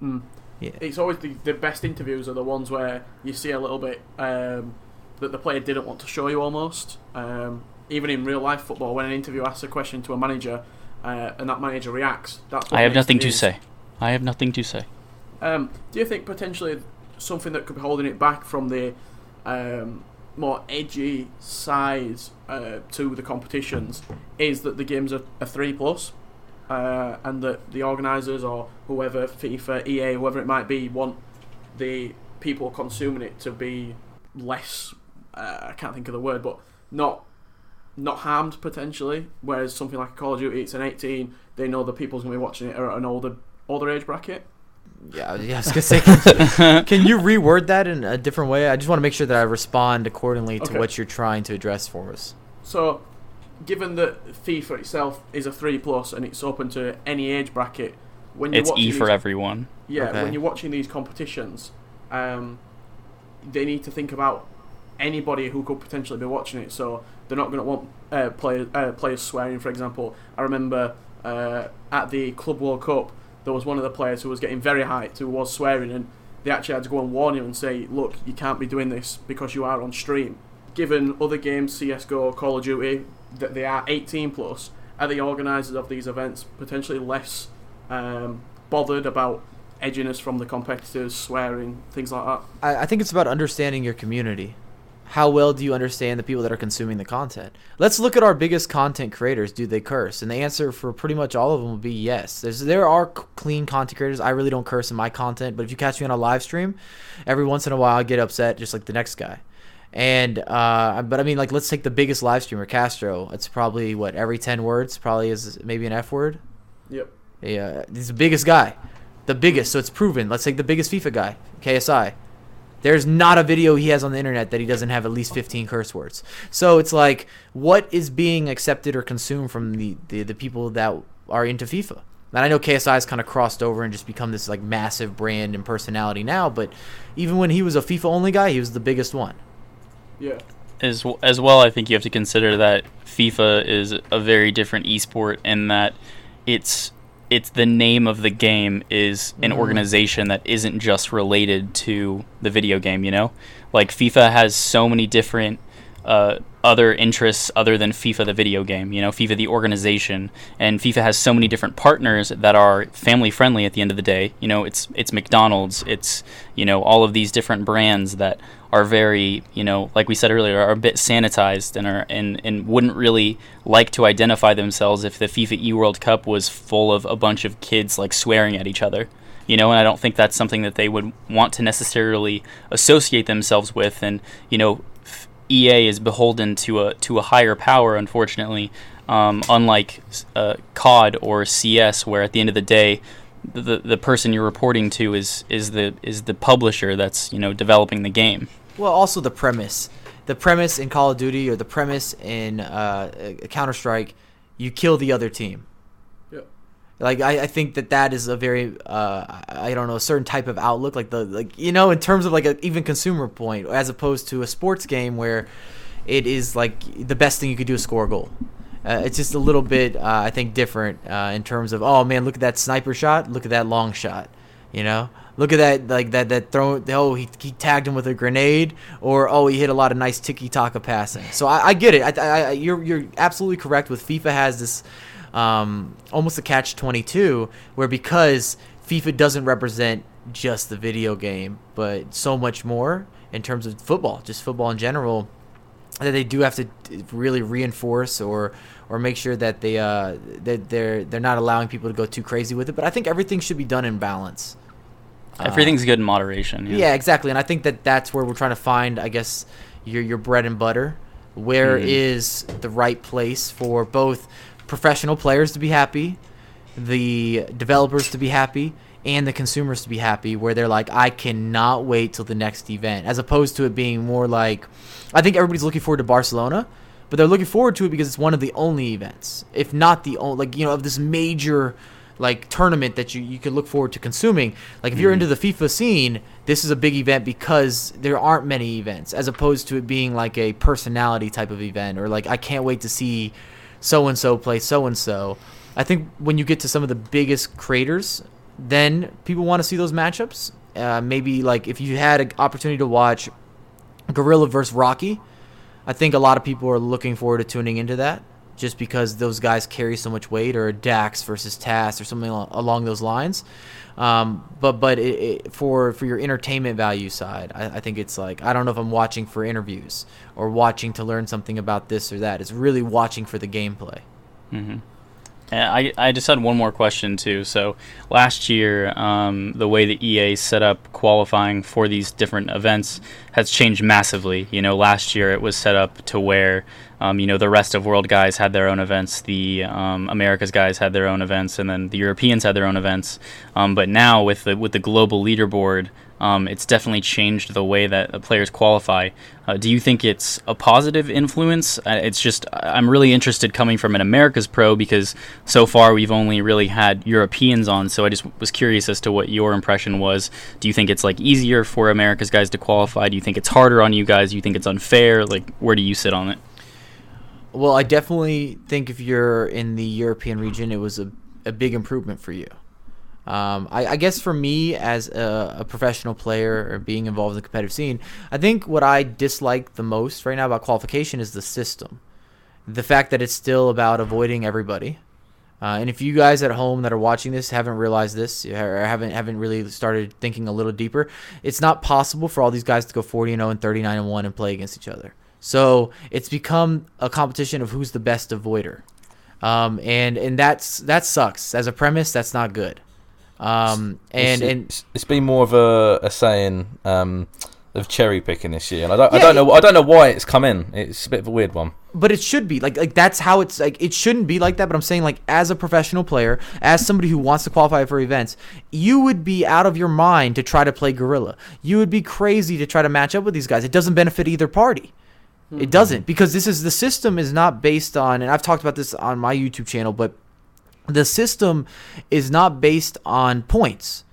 Mm. Yeah. It's always the best interviews are the ones where you see a little bit that the player didn't want to show you almost. Even in real-life football, when an interviewer asks a question to a manager and that manager reacts, that's what I have nothing to say. I have nothing to say. Do you think potentially something that could be holding it back from the more edgy sides to the competitions is that the games are 3+, and that the organisers or whoever, FIFA, EA, whoever it might be, want the people consuming it to be less, I can't think of the word, but not harmed potentially, whereas something like Call of Duty, it's an 18, they know the people's going to be watching it are at an older age bracket. Yeah, I was going to say, can you reword that in a different way? I just want to make sure that I respond accordingly to what you're trying to address for us. So, given that FIFA itself is a 3+ and it's open to any age bracket, when it's E for everyone. Yeah, okay. When you're watching these competitions, they need to think about anybody who could potentially be watching it, so they're not going to want players swearing, for example. I remember at the Club World Cup, there was one of the players who was getting very hyped, who was swearing, and they actually had to go and warn him and say, look, you can't be doing this because you are on stream. Given other games, CSGO, Call of Duty, that they are 18+, are the organisers of these events potentially less bothered about edginess from the competitors, swearing, things like that? I think it's about understanding your community. How well do you understand the people that are consuming the content? Let's look at our biggest content creators. Do they curse? And the answer for pretty much all of them would be yes. There are clean content creators. I really don't curse in my content, but if you catch me on a live stream, every once in a while I get upset just like the next guy. And but I mean, like, let's take the biggest live streamer, Castro. It's probably what, every 10 words probably is maybe an F word. Yep. Yeah, he's the biggest guy. The biggest, so it's proven. Let's take the biggest FIFA guy, KSI. There's not a video he has on the internet that he doesn't have at least 15 curse words. So it's like, what is being accepted or consumed from the people that are into FIFA? And I know KSI has kind of crossed over and just become this like massive brand and personality now, but even when he was a FIFA-only guy, he was the biggest one. Yeah. As well, I think you have to consider that FIFA is a very different esport in that it's the name of the game is an organization that isn't just related to the video game, you know? Like, FIFA has so many different other interests other than FIFA the video game, you know, FIFA the organization. And FIFA has so many different partners that are family friendly at the end of the day. You know, it's McDonald's, it's, you know, all of these different brands that are very, you know, like we said earlier, are a bit sanitized and are and wouldn't really like to identify themselves if the FIFA World Cup was full of a bunch of kids like swearing at each other. You know, and I don't think that's something that they would want to necessarily associate themselves with. And, you know, EA is beholden to a higher power, unfortunately, unlike COD or CS, where at the end of the day, the person you're reporting to is the publisher that's, you know, developing the game. Well, also the premise in Call of Duty or the premise in Counter-Strike, you kill the other team. Like, I think that is a very, I don't know, a certain type of outlook, like you know, in terms of, like, an even consumer point, as opposed to a sports game where it is, like, the best thing you could do is score a goal. It's just a little bit, I think, different in terms of, oh, man, look at that sniper shot, look at that long shot, you know? Look at that, like, that throw, oh, he tagged him with a grenade, or, oh, he hit a lot of nice tiki-taka passing. So I get it. You're absolutely correct with FIFA has this... almost a catch-22 where because FIFA doesn't represent just the video game but so much more in terms of football, just football in general, that they do have to really reinforce or make sure that they that they're not allowing people to go too crazy with it. But I think everything should be done in balance. Everything's good in moderation. Yeah, exactly. And I think that's where we're trying to find, I guess, your bread and butter. Where is the right place for both professional players to be happy, the developers to be happy, and the consumers to be happy, where they're like, I cannot wait till the next event, as opposed to it being more like, I think everybody's looking forward to Barcelona, but they're looking forward to it because it's one of the only events, if not the only, like, you know, of this major, like, tournament that you can look forward to consuming. Like, if you're into the FIFA scene, this is a big event because there aren't many events, as opposed to it being like a personality type of event, or like, I can't wait to see so-and-so play so-and-so. I think when you get to some of the biggest creators, then people want to see those matchups. Maybe, like, if you had an opportunity to watch Gorilla versus Rocky, I think a lot of people are looking forward to tuning into that just because those guys carry so much weight, or Dax versus Tass or something along those lines. But for your entertainment value side, I think it's like, I don't know if I'm watching for interviews or watching to learn something about this or that. It's really watching for the gameplay. Mm-hmm. I just had one more question too. So last year, the way the EA set up qualifying for these different events has changed massively. You know, last year it was set up to where, you know, the rest of world guys had their own events, the Americas guys had their own events, and then the Europeans had their own events. But now with the global leaderboard, it's definitely changed the way that the players qualify. Do you think it's a positive influence? It's just, I'm really interested coming from an America's Pro, because so far we've only really had Europeans on, so I just was curious as to what your impression was. Do you think it's, like, easier for America's guys to qualify? Do you think it's harder on you guys? Do you think it's unfair? Like, where do you sit on it? Well, I definitely think if you're in the European region, it was a big improvement for you. I guess for me as a professional player or being involved in the competitive scene, I think what I dislike the most right now about qualification is the system. The fact that it's still about avoiding everybody. And if you guys at home that are watching this haven't realized this or haven't really started thinking a little deeper, it's not possible for all these guys to go 40-0 and 39-1 and play against each other. So it's become a competition of who's the best avoider. And that sucks. As a premise, that's not good. It's been more of a saying of cherry picking this year, and I don't know why it's come in. It's a bit of a weird one, but it should be like that's how it's like. It shouldn't be like that, but I'm saying, like, as a professional player, as somebody who wants to qualify for events, you would be out of your mind to try to play Gorilla. You would be crazy to try to match up with these guys. It doesn't benefit either party. Mm-hmm. It doesn't, because this is the system is not based on, and I've talked about this on my YouTube channel, but the system is not based on points.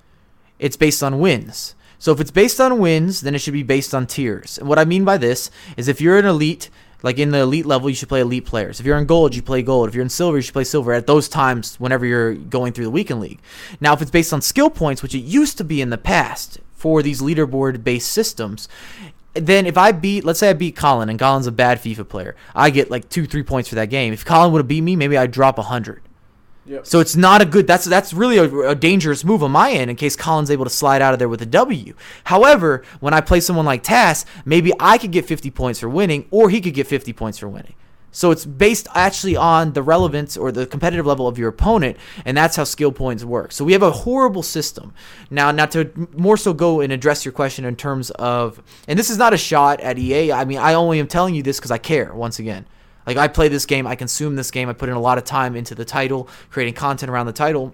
It's based on wins. So if it's based on wins, then it should be based on tiers. And what I mean by this is, if you're an elite, like in the elite level, you should play elite players. If you're in gold, you play gold. If you're in silver, you should play silver at those times whenever you're going through the weekend league. Now, if it's based on skill points, which it used to be in the past for these leaderboard-based systems, then if I beat, let's say I beat Colin, and Colin's a bad FIFA player, I get like 2-3 points for that game. If Colin would have beat me, maybe I'd drop 100. Yep. So it's not a good, that's really a dangerous move on my end in case Colin's able to slide out of there with a W. However, when I play someone like Tass, maybe I could get 50 points for winning, or he could get 50 points for winning. So it's based actually on the relevance or the competitive level of your opponent, and that's how skill points work. So we have a horrible system. Now to more so go and address your question in terms of, and this is not a shot at EA. I mean, I only am telling you this because I care, once again. Like, I play this game, I consume this game, I put in a lot of time into the title, creating content around the title.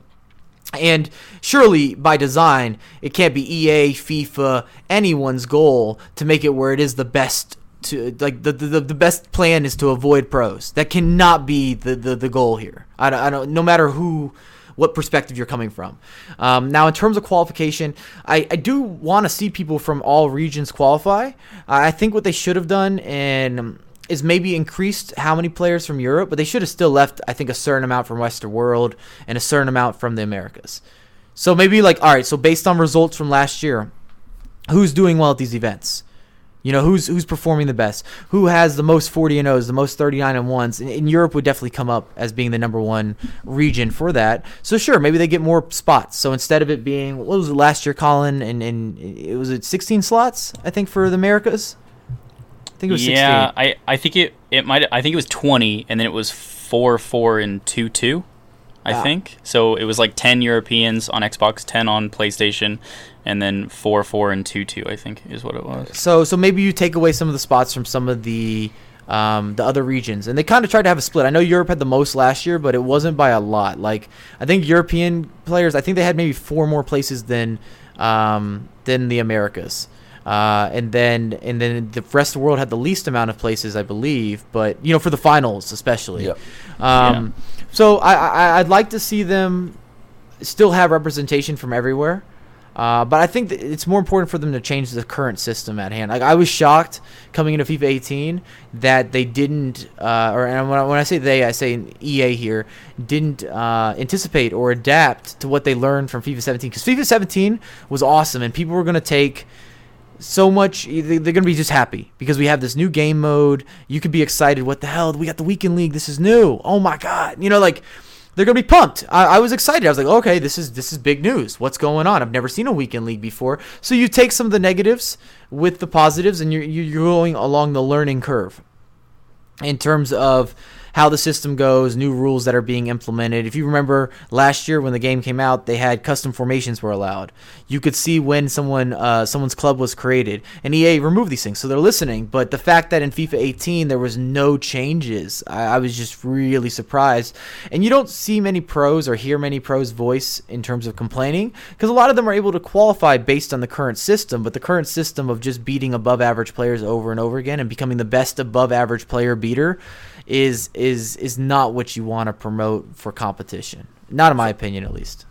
And surely, by design, it can't be EA, FIFA, anyone's goal to make it where it is the best to, like, the best plan is to avoid pros. That cannot be the goal here. I don't, no matter what perspective you're coming from. Now, in terms of qualification, I do want to see people from all regions qualify. I think what they should have done is maybe increased how many players from Europe, but they should have still left, I think, a certain amount from Western World and a certain amount from the Americas. So maybe, like, all right, so based on results from last year, who's doing well at these events? You know, who's performing the best? Who has the most 40-0s, the most 39-1s? And Europe would definitely come up as being the number one region for that. So sure, maybe they get more spots. So instead of it being, what was it last year, Colin? And it was 16 slots, I think, for the Americas. I think it was 16. I think it might. I think it was 20, and then it was 4-4 and 2-2. I think so. It was like 10 Europeans on Xbox, 10 on PlayStation, and then 4-4 and 2-2. I think is what it was. So maybe you take away some of the spots from some of the other regions, and they kind of tried to have a split. I know Europe had the most last year, but it wasn't by a lot. Like, I think European players, I think they had maybe 4 more places than the Americas. And then the rest of the world had the least amount of places, I believe, but, you know, for the finals especially. Yep. So I'd like to see them still have representation from everywhere, but I think that it's more important for them to change the current system at hand. Like, I was shocked coming into FIFA 18 that they didn't, and when I say they, I say EA here, didn't anticipate or adapt to what they learned from FIFA 17, because FIFA 17 was awesome, and people were going to take so much. They're going to be just happy because we have this new game mode. You could be excited. What the hell? We got the weekend league. This is new. Oh my God. You know, like, they're going to be pumped. I was excited. I was like, okay, this is big news. What's going on? I've never seen a weekend league before. So you take some of the negatives with the positives, and you're going along the learning curve in terms of how the system goes, new rules that are being implemented. If you remember last year when the game came out, they had custom formations were allowed. You could see when someone's club was created, and EA removed these things, so they're listening. But the fact that in FIFA 18 there was no changes, I was just really surprised. And you don't see many pros or hear many pros' voice in terms of complaining, because a lot of them are able to qualify based on the current system, but the current system of just beating above-average players over and over again and becoming the best above-average player beater is not what you want to promote for competition. Not in my opinion, at least.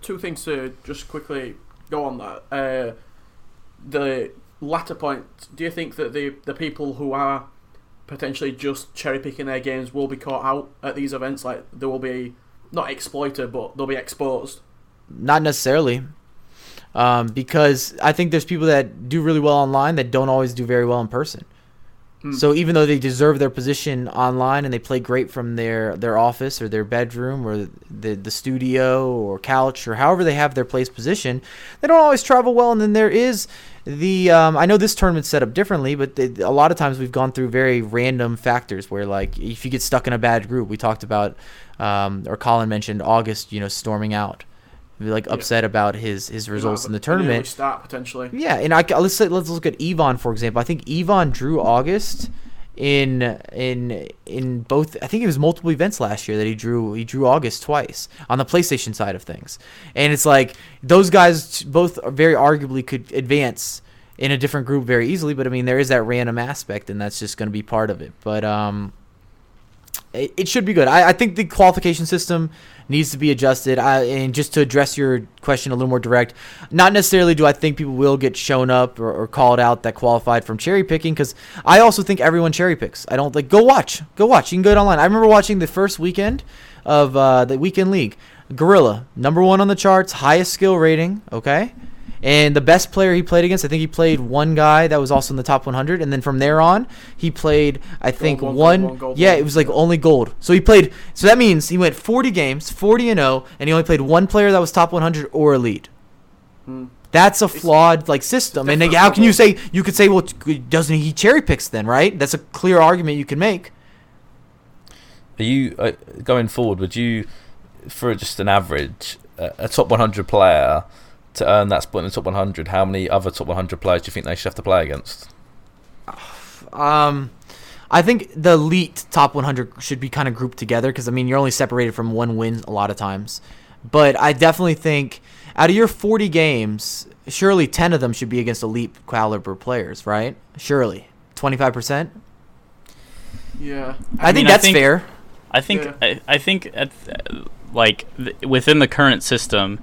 Two things to just quickly go on that. The latter point, do you think that the people who are potentially just cherry-picking their games will be caught out at these events? Like, they will be, not exploited, but they'll be exposed? Not necessarily. Because I think there's people that do really well online that don't always do very well in person. So even though they deserve their position online and they play great from their office or their bedroom or the studio or couch or however they have their place position, they don't always travel well. And then there is the I know this tournament's set up differently, but a lot of times we've gone through very random factors where, like, if you get stuck in a bad group, we talked about or Colin mentioned August, you know, storming out. Like, upset about his results in the tournament. Start, potentially. Yeah, and let's look at Yvonne, for example. I think Yvonne drew August in both. I think it was multiple events last year that he drew August twice on the PlayStation side of things. And it's like those guys both very arguably could advance in a different group very easily. But I mean, there is that random aspect, and that's just going to be part of it. But it should be good. I think the qualification system needs to be adjusted. And just to address your question a little more direct, not necessarily do I think people will get shown up or called out that qualified from cherry picking, because I also think everyone cherry picks. I don't like go watch. You can go online. I remember watching the first weekend of the weekend league. Gorilla, number 1 on the charts, highest skill rating. Okay. And the best player he played against, I think he played one guy that was also in the top 100. And then from there on, he played, I think, gold, yeah, it was like only gold. So he played, so that means he went 40 games, 40-0, and he only played one player that was top 100 or elite. Hmm. That's a flawed like system. And how can you say, you could say, well, doesn't he cherry picks then, right? That's a clear argument you can make. Are you, going forward, would you, for just an average, a top 100 player, to earn that spot in the top 100, how many other top 100 players do you think they should have to play against? I think the elite top 100 should be kind of grouped together because, I mean, you're only separated from one win a lot of times. But I definitely think out of your 40 games, surely 10 of them should be against elite caliber players, right? Surely. 25%? Yeah. I think that's fair. I think within the current system,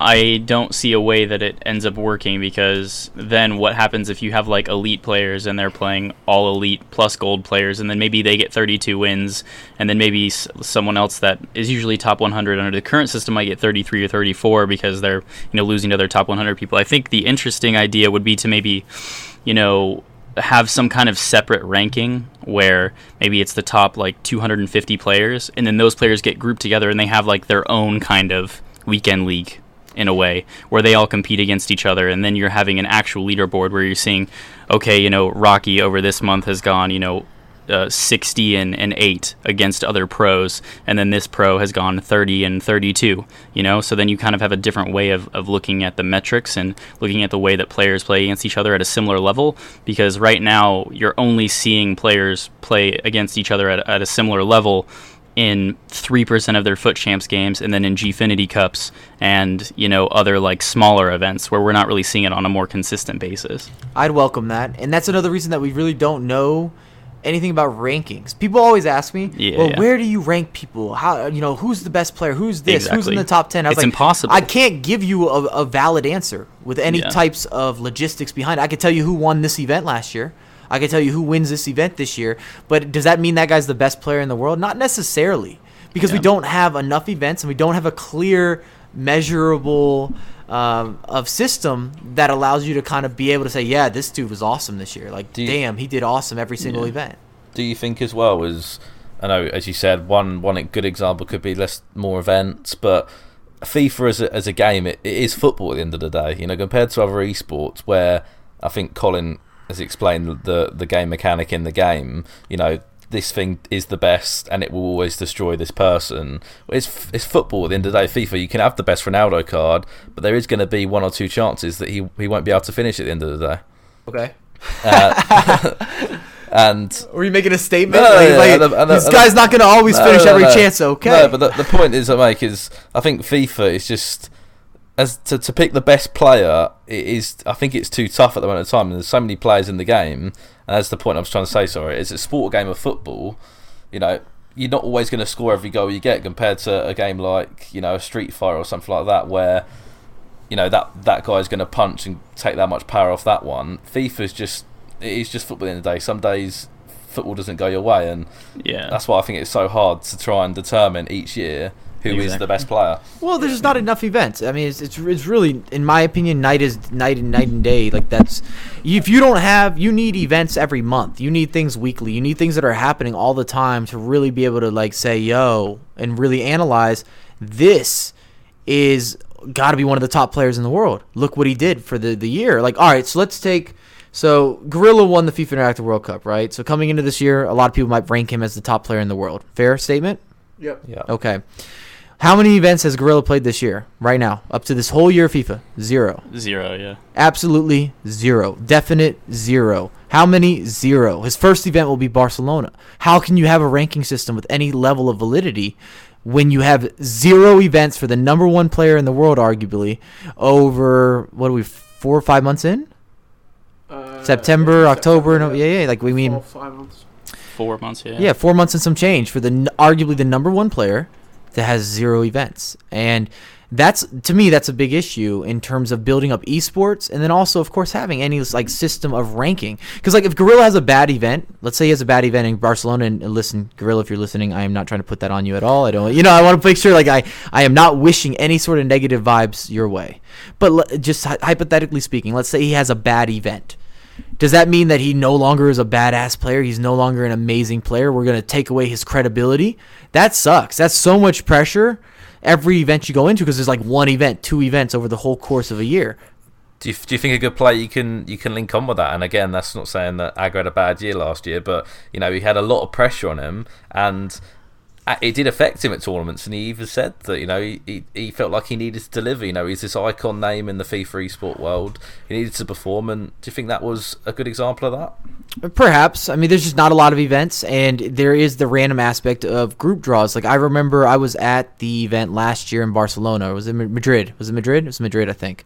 I don't see a way that it ends up working, because then what happens if you have like elite players and they're playing all elite plus gold players, and then maybe they get 32 wins, and then maybe someone else that is usually top 100 under the current system might get 33 or 34 because they're, you know, losing to other top 100 people. I think the interesting idea would be to maybe, you know, have some kind of separate ranking where maybe it's the top like 250 players, and then those players get grouped together and they have like their own kind of weekend league, in a way, where they all compete against each other, and then you're having an actual leaderboard where you're seeing, okay, you know, Rocky over this month has gone, you know, 60 and 8 against other pros, and then this pro has gone 30 and 32, you know? So then you kind of have a different way of looking at the metrics and looking at the way that players play against each other at a similar level, because right now you're only seeing players play against each other at a similar level in 3% of their Foot Champs games, and then in Gfinity Cups and, you know, other like smaller events where we're not really seeing it on a more consistent basis. I'd welcome that. And that's another reason that we really don't know anything about rankings. People always ask me, where do you rank people? How, you know, who's the best player? Who's this? Exactly. Who's in the top 10? It's like, impossible. I can't give you a valid answer with any types of logistics behind it. I could tell you who won this event last year. I can tell you who wins this event this year, but does that mean that guy's the best player in the world? Not necessarily, because we don't have enough events and we don't have a clear, measurable of system that allows you to kind of be able to say, yeah, this dude was awesome this year. Like, damn, he did awesome every single event. Do you think as well as, I know, as you said, one good example could be less, more events, but FIFA as a game, it is football at the end of the day. You know, compared to other esports where I think Colin has explained the game mechanic in the game, you know, this thing is the best and it will always destroy this person. It's football at the end of the day. FIFA, you can have the best Ronaldo card, but there is going to be one or two chances that he won't be able to finish at the end of the day. Okay. And were you making a statement? This guy's not going to always finish every chance, okay? No, but the point is I make is I think FIFA is just... As to pick the best player, it is. I think it's too tough at the moment of time, and there's so many players in the game. And that's the point I was trying to say. Sorry, it's a sport game of football. You know, you're not always going to score every goal you get, compared to a game like, you know, a Street Fighter or something like that, where, you know, that guy's going to punch and take that much power off that one. FIFA's just, it is just football at the end of the day. Some days football doesn't go your way, and that's why I think it's so hard to try and determine each year who is the best player. Well, there's just not enough events. I mean, it's really, in my opinion, night and day. Like, that's, if you don't have, you need events every month. You need things weekly. You need things that are happening all the time to really be able to like say, yo, and really analyze, this is got to be one of the top players in the world. Look what he did for the year. Like, all right, so let's take, so Gorilla won the FIFA Interactive World Cup, right? So coming into this year, a lot of people might rank him as the top player in the world. Fair statement? Yep. Yeah. Okay. How many events has Gorilla played this year, right now, up to this whole year of FIFA? Zero. Zero, yeah. Absolutely zero. Definite zero. How many? Zero. His first event will be Barcelona. How can you have a ranking system with any level of validity when you have zero events for the number one player in the world, arguably, over, what are we, 4 or 5 months in? September, October, no, yeah, like we mean... 4 or 5 months. 4 months, yeah. Yeah, 4 months and some change for the arguably the number one player that has zero events. And that's, to me, that's a big issue in terms of building up esports, and then also, of course, having any like system of ranking. Because like if Gorilla has a bad event, let's say he has a bad event in Barcelona, and listen, Gorilla, if you're listening, I am not trying to put that on you at all. I don't, you know, I want to make sure like I am not wishing any sort of negative vibes your way. But just hypothetically speaking, let's say he has a bad event. Does that mean that he no longer is a badass player? He's no longer an amazing player. We're going to take away his credibility. That sucks. That's so much pressure every event you go into, because there's like one event, two events over the whole course of a year. Do you think a good player you can link on with that? And again, that's not saying that Agger had a bad year last year, but you know, he had a lot of pressure on him, and it did affect him at tournaments, and he even said that, you know, he felt like he needed to deliver. You know, he's this icon name in the FIFA eSport world. He needed to perform, and do you think that was a good example of that? Perhaps. I mean, there's just not a lot of events, and there is the random aspect of group draws. Like, I remember I was at the event last year in Barcelona. Was it Madrid? Was it Madrid? It was Madrid, I think.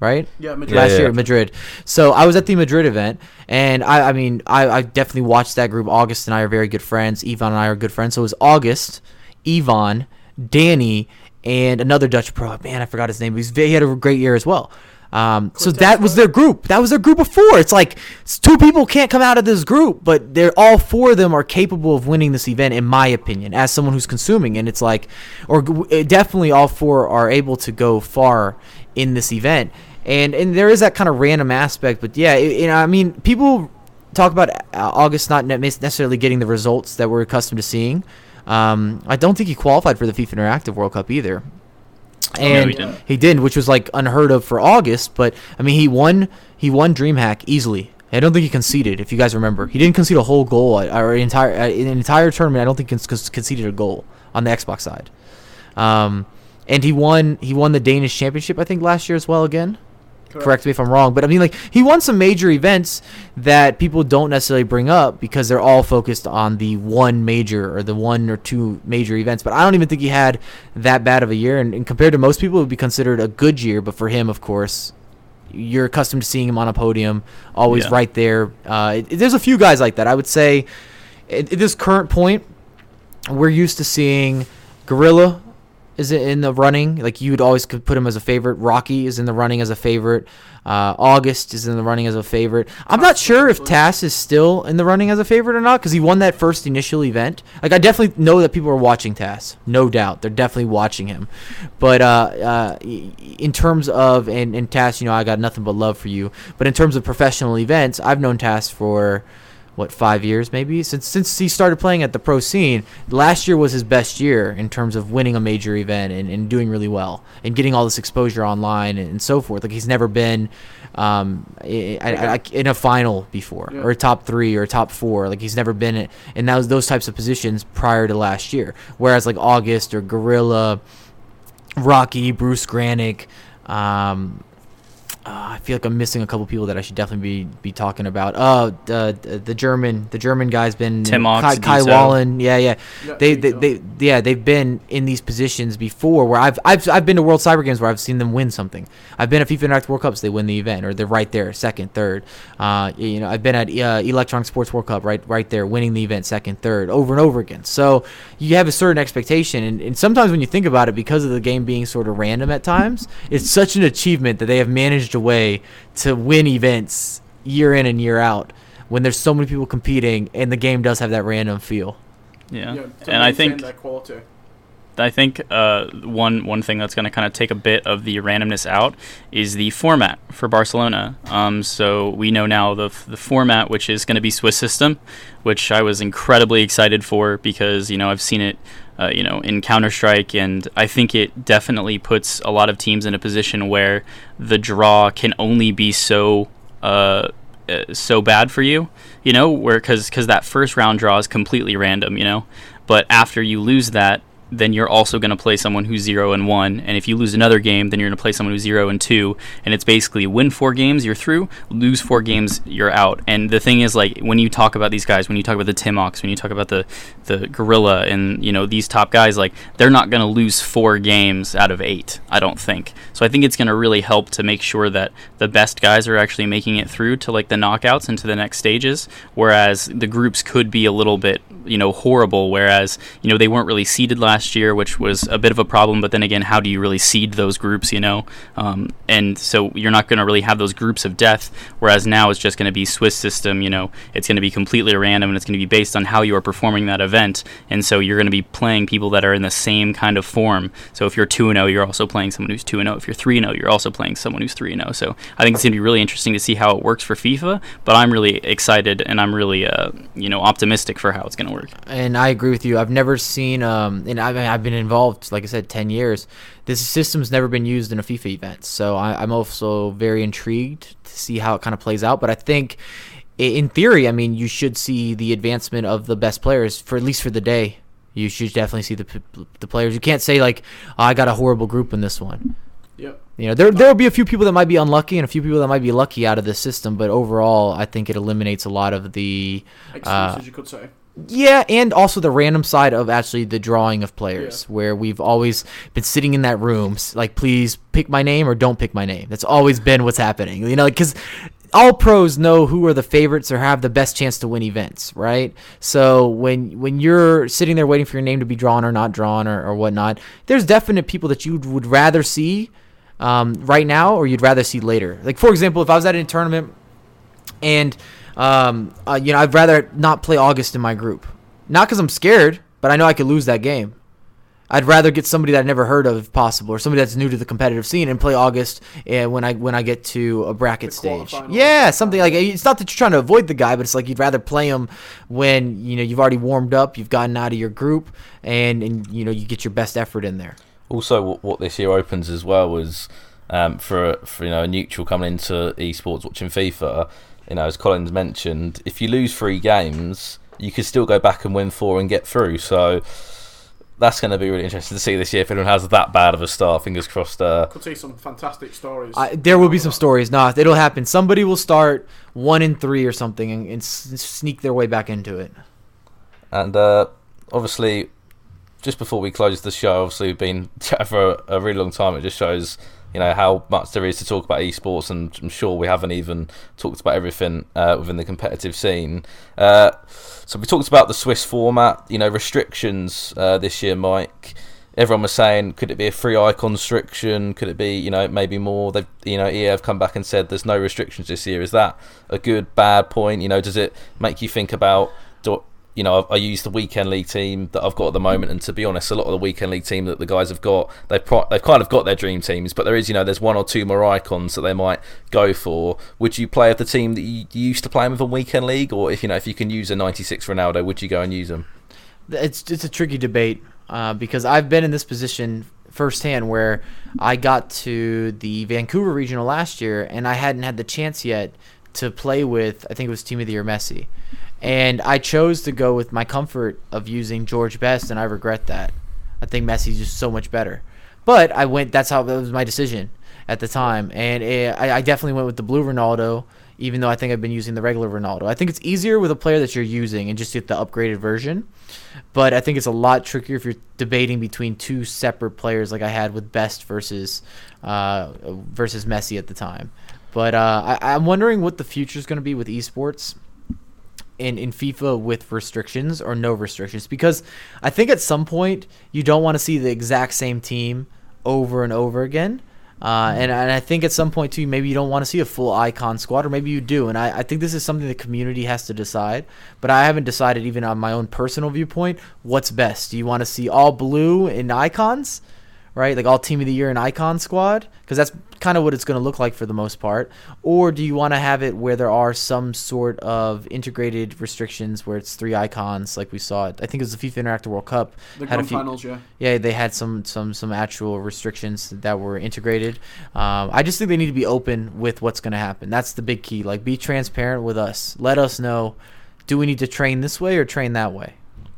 Right? Yeah, Madrid. Last year, Madrid. So I was at the Madrid event, and I mean, I definitely watched that group. August and I are very good friends. Yvonne and I are good friends. So it was August, Yvonne, Danny, and another Dutch pro. Man, I forgot his name. He had a great year as well. So that was their group. That was their group of four. It's like two people can't come out of this group, but they're all four of them are capable of winning this event, in my opinion, as someone who's consuming. And it's like, or definitely all four are able to go far in this event. And there is that kind of random aspect, but yeah, you know, I mean, people talk about August not necessarily getting the results that we're accustomed to seeing. I don't think he qualified for the FIFA Interactive World Cup either, and no, he didn't, which was like unheard of for August. But I mean, he won DreamHack easily. I don't think he conceded. If you guys remember, he didn't concede a whole goal or an entire tournament. I don't think he conceded a goal on the Xbox side. And he won the Danish Championship, I think, last year as well again. Correct me if I'm wrong, but I mean, like, he won some major events that people don't necessarily bring up because they're all focused on the one major or the one or two major events. But I don't even think he had that bad of a year, and compared to most people, it would be considered a good year. But for him, of course, you're accustomed to seeing him on a podium, always right there. There's a few guys like that. I would say at this current point, we're used to seeing Gorilla. Is it in the running? Like, you would always could put him as a favorite. Rocky is in the running as a favorite. August is in the running as a favorite. I'm not sure if Tass is still in the running as a favorite or not, because he won that first initial event. Like, I definitely know that people are watching Tass. No doubt. They're definitely watching him. But in terms of, and Tass, you know, I got nothing but love for you. But in terms of professional events, I've known Tass for, 5 years maybe? Since he started playing at the pro scene, last year was his best year in terms of winning a major event and doing really well and getting all this exposure online and so forth. Like, he's never been in a final before or a top three or a top four. Like, he's never been in those types of positions prior to last year. Whereas, like, August or Gorilla, Rocky, Bruce Granick, I feel like I'm missing a couple people that I should definitely be talking about. The German guy's been Tim Ox, Kai Wallen. Yeah. They've been in these positions before where I've been to World Cyber Games where I've seen them win something. I've been at FIFA Interactive World Cups, they win the event or they're right there, second, third. You know, I've been at Electronic Sports World Cup, right there, winning the event, second, third, over and over again. So you have a certain expectation, and sometimes when you think about it, because of the game being sort of random at times, it's such an achievement that they have managed a way to win events year in and year out when there's so many people competing and the game does have that random feel. And I think one thing that's going to kind of take a bit of the randomness out is the format for Barcelona. So we know now the format, which is going to be Swiss system, which I was incredibly excited for because, you know, I've seen it in Counter-Strike, and I think it definitely puts a lot of teams in a position where the draw can only be so bad for you, you know, where because that first round draw is completely random, you know, but after you lose that, then you're also going to play someone who's 0-1, and if you lose another game, then you're going to play someone who's 0-2, and it's basically win 4 games, you're through, lose 4 games, you're out. And the thing is, like, when you talk about these guys, when you talk about the Timox, when you talk about the Gorilla, and you know, these top guys, like, they're not going to lose 4 games out of 8, I don't think. So I think it's going to really help to make sure that the best guys are actually making it through to like the knockouts and to the next stages, whereas the groups could be a little bit, you know, horrible, whereas, you know, they weren't really seeded last last year, which was a bit of a problem. But then again, how do you really seed those groups, you know? And so you're not going to really have those groups of death, whereas now it's just going to be Swiss system, you know. It's going to be completely random, and it's going to be based on how you are performing that event. And so you're going to be playing people that are in the same kind of form. So if you're 2-0, you're also playing someone who's 2-0. If you're 3-0, you're also playing someone who's 3-0. So I think it's going to be really interesting to see how it works for FIFA, but I'm really excited, and I'm really, optimistic for how it's going to work. And I agree with you. I've never seen, and I've been involved, like I said, 10 years. This system's never been used in a FIFA event, so I'm also very intrigued to see how it kind of plays out. But I think, in theory, I mean, you should see the advancement of the best players, for at least for the day. You should definitely see the players. You can't say, like, oh, I got a horrible group in this one. Yep. You know, there will be a few people that might be unlucky and a few people that might be lucky out of this system, but overall, I think it eliminates a lot of the excuses, you could say. Yeah, and also the random side of actually the drawing of players, where we've always been sitting in that room, like, please pick my name or don't pick my name. That's always been what's happening, you know, because all pros know who are the favorites or have the best chance to win events, right? So when you're sitting there waiting for your name to be drawn or not drawn or whatnot, there's definite people that you would rather see right now or you'd rather see later. Like, for example, if I was at a tournament and I'd rather not play August in my group. Not because I'm scared, but I know I could lose that game. I'd rather get somebody that I've never heard of, if possible, or somebody that's new to the competitive scene, and play August when I get to a bracket stage. Yeah, something like it's not that you're trying to avoid the guy, but it's like you'd rather play him when you've already warmed up, you've gotten out of your group, and you get your best effort in there. Also, what this year opens as well is for a neutral coming into esports watching FIFA. You know, as Colin's mentioned, if you lose 3 games, you could still go back and win 4 and get through. So that's going to be really interesting to see this year if anyone has that bad of a start. Fingers crossed. Could see some fantastic stories. There will be some stories. No, it'll happen. Somebody will start 1-3 or something and sneak their way back into it. And obviously, just before we close the show, obviously we've been chatting for a really long time. It just shows, how much there is to talk about esports, and I'm sure we haven't even talked about everything within the competitive scene. So we talked about the Swiss format, restrictions this year, Mike. Everyone was saying, could it be a free eye constriction? Could it be, maybe more? They've, EA have come back and said there's no restrictions this year. Is that a good, bad point? Does it make you think about... I use the weekend league team that I've got at the moment, and to be honest, a lot of the weekend league team that the guys have got, they've kind of got their dream teams, but there is, there's 1 or 2 more icons that they might go for. Would you play with the team that you used to play with in weekend league, or if you can use a 96 Ronaldo, would you go and use them? It's a tricky debate because I've been in this position firsthand where I got to the Vancouver regional last year, and I hadn't had the chance yet to play with, I think it was Team of the Year Messi. And I chose to go with my comfort of using George Best, and I regret that. I think Messi's just so much better. But I went. That was my decision at the time. And I definitely went with the blue Ronaldo, even though I think I've been using the regular Ronaldo. I think it's easier with a player that you're using and just get the upgraded version. But I think it's a lot trickier if you're debating between 2 separate players like I had with Best versus Messi at the time. But I'm wondering what the future is going to be with esports. In FIFA with restrictions or no restrictions, because I think at some point you don't want to see the exact same team over and over again, and I think at some point too maybe you don't want to see a full icon squad, or maybe you do, and I think this is something the community has to decide, but I haven't decided even on my own personal viewpoint what's best. Do you want to see all blue and icons, right, like all Team of the Year and icon squad, because that's kind of what it's going to look like for the most part, or do you want to have it where there are some sort of integrated restrictions where it's 3 icons, like we saw it? I think it was the FIFA Interactive World Cup. The grand finals, yeah. Yeah, they had some actual restrictions that were integrated. I just think they need to be open with what's going to happen. That's the big key. Like, be transparent with us. Let us know, do we need to train this way or train that way?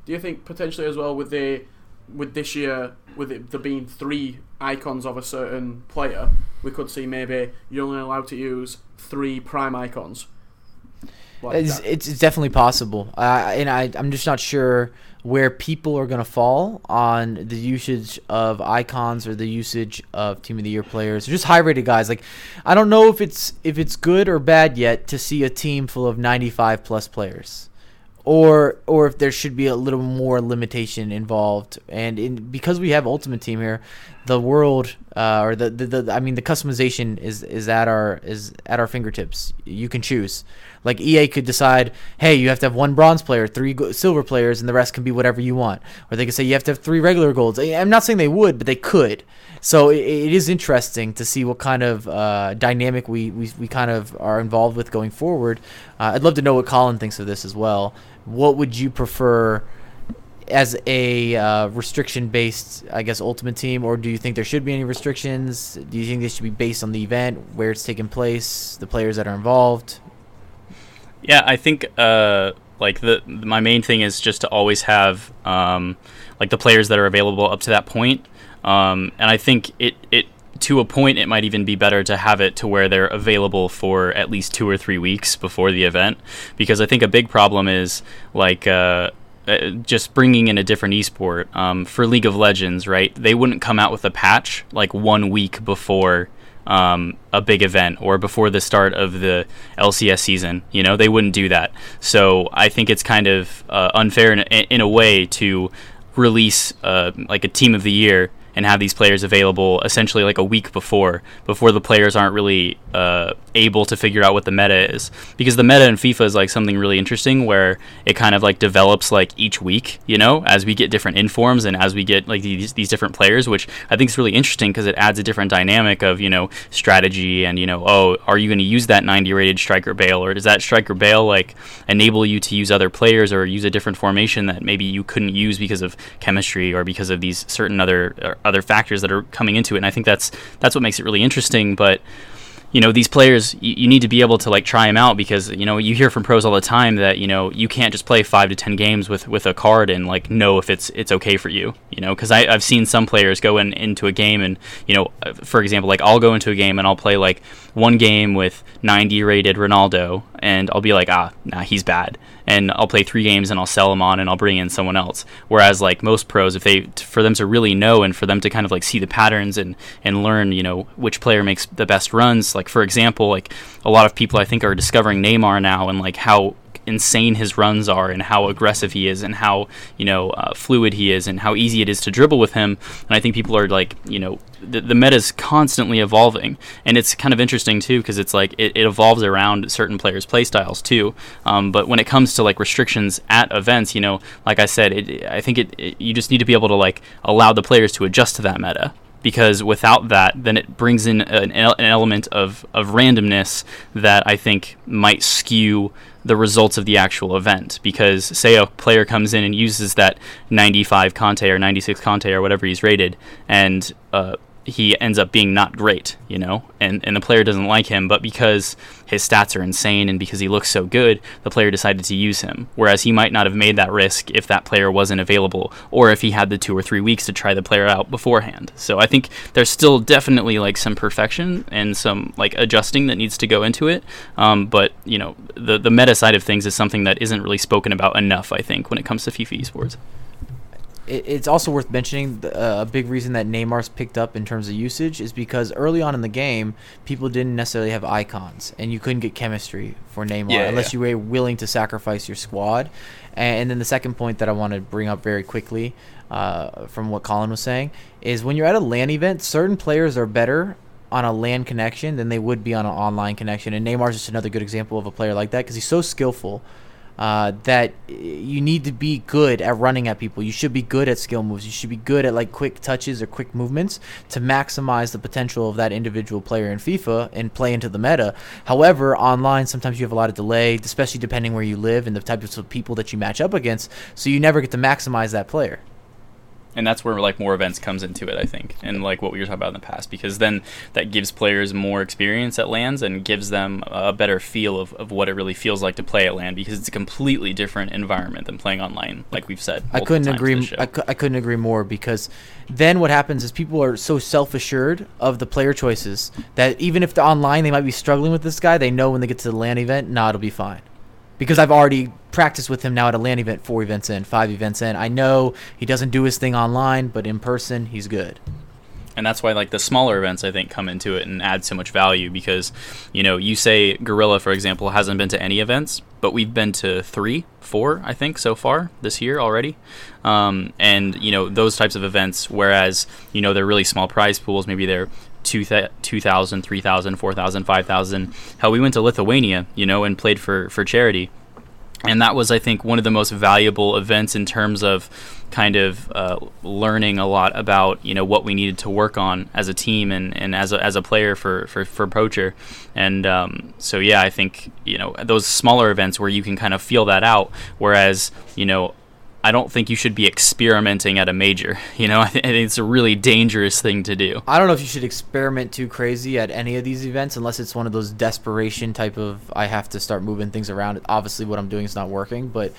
Do you think potentially as well with this year, with it, there being 3 icons of a certain player, we could see maybe you're only allowed to use 3 prime icons. Like it's definitely possible, and I'm just not sure where people are going to fall on the usage of icons or the usage of Team of the Year players, or just high-rated guys. Like, I don't know if it's good or bad yet to see a team full of 95+ players. or if there should be a little more limitation involved. And because we have Ultimate Team here, the world or the customization is at our fingertips. You can choose. Like EA could decide, hey, you have to have one bronze player, three silver players, and the rest can be whatever you want. Or they could say you have to have three regular golds. I'm not saying they would, but they could. So it is interesting to see what kind of dynamic we kind of are involved with going forward. I'd love to know what Colin thinks of this as well. What would you prefer as a restriction-based, I guess, Ultimate Team? Or do you think there should be any restrictions? Do you think they should be based on the event, where it's taking place, the players that are involved? Yeah, I think my main thing is just to always have the players that are available up to that point. And I think it to a point it might even be better to have it to where they're available for at least 2 or 3 weeks before the event, because I think a big problem is just bringing in a different esport. For League of Legends, right? They wouldn't come out with a patch like 1 week before a big event or before the start of the LCS season. You know, they wouldn't do that. So I think it's kind of unfair in a way to release a team of the year and have these players available essentially like a week before the players aren't really able to figure out what the meta is, because the meta in FIFA is like something really interesting where it kind of like develops like each week, you know, as we get different informs and as we get like these different players, which I think is really interesting because it adds a different dynamic of, you know, strategy and, you know, oh, are you going to use that 90 rated striker Bale, or does that striker Bale like enable you to use other players or use a different formation that maybe you couldn't use because of chemistry or because of these certain other factors that are coming into it. And I think that's what makes it really interesting. But you know, these players, you need to be able to like try them out, because you know, you hear from pros all the time that, you know, you can't just play 5 to 10 games with a card and like know if it's okay for you, you know, because I've seen some players go into a game and, you know, for example, like I'll go into a game and I'll play like one game with 90 rated Ronaldo and I'll be like, nah, he's bad. And I'll play 3 games and I'll sell them on and I'll bring in someone else. Whereas like most pros, if for them to really know and for them to kind of like see the patterns and learn, you know, which player makes the best runs. Like for example, like a lot of people I think are discovering Neymar now and like how insane his runs are and how aggressive he is and how, you know, fluid he is and how easy it is to dribble with him. And I think people are like, you know, the meta's constantly evolving, and it's kind of interesting too, because it's like it evolves around certain players' play styles too. But when it comes to like restrictions at events, you know, like I said, I think you just need to be able to like allow the players to adjust to that meta, because without that, then it brings in an element of randomness that I think might skew the results of the actual event. Because say a player comes in and uses that 95 Kante or 96 Kante or whatever he's rated, and he ends up being not great, you know, and the player doesn't like him, but because his stats are insane and because he looks so good, the player decided to use him, whereas he might not have made that risk if that player wasn't available or if he had the 2 or 3 weeks to try the player out beforehand. So I think there's still definitely like some perfection and some like adjusting that needs to go into it, but you know, the meta side of things is something that isn't really spoken about enough, I think, when it comes to FIFA esports. It's also worth mentioning a big reason that Neymar's picked up in terms of usage is because early on in the game, people didn't necessarily have icons, and you couldn't get chemistry for Neymar unless you were willing to sacrifice your squad. And then the second point that I want to bring up very quickly from what Colin was saying is when you're at a LAN event, certain players are better on a LAN connection than they would be on an online connection. And Neymar's just another good example of a player like that, because he's so skillful. That you need to be good at running at people. You should be good at skill moves. You should be good at like quick touches or quick movements to maximize the potential of that individual player in FIFA and play into the meta. However, online, sometimes you have a lot of delay, especially depending where you live and the types of people that you match up against, so you never get to maximize that player. And that's where like more events comes into it, I think, and like what we were talking about in the past, because then that gives players more experience at LANs and gives them a better feel of what it really feels like to play at LAN, because it's a completely different environment than playing online, like we've said. I couldn't agree more, because then what happens is people are so self-assured of the player choices that even if they're online, they might be struggling with this guy. They know when they get to the LAN event, it'll be fine, because I've already practiced with him now at a LAN event 4 events in, 5 events in. I know he doesn't do his thing online, but in person, he's good. And that's why, like, the smaller events, I think, come into it and add so much value because, you know, you say Gorilla, for example, hasn't been to any events, but we've been to 3, 4, I think, so far this year already. And, you know, those types of events, whereas, you know, they're really small prize pools. Maybe they're 2,000, 3,000, 4,000, 5,000. Hell, we went to Lithuania, you know, and played for charity. And that was, I think, one of the most valuable events in terms of kind of learning a lot about, you know, what we needed to work on as a team and as a player for Poacher. And so, yeah, I think, you know, those smaller events where you can kind of feel that out, whereas, you know, I don't think you should be experimenting at a major. You know, I think it's a really dangerous thing to do. I don't know if you should experiment too crazy at any of these events unless it's one of those desperation type of, I have to start moving things around. Obviously, what I'm doing is not working, but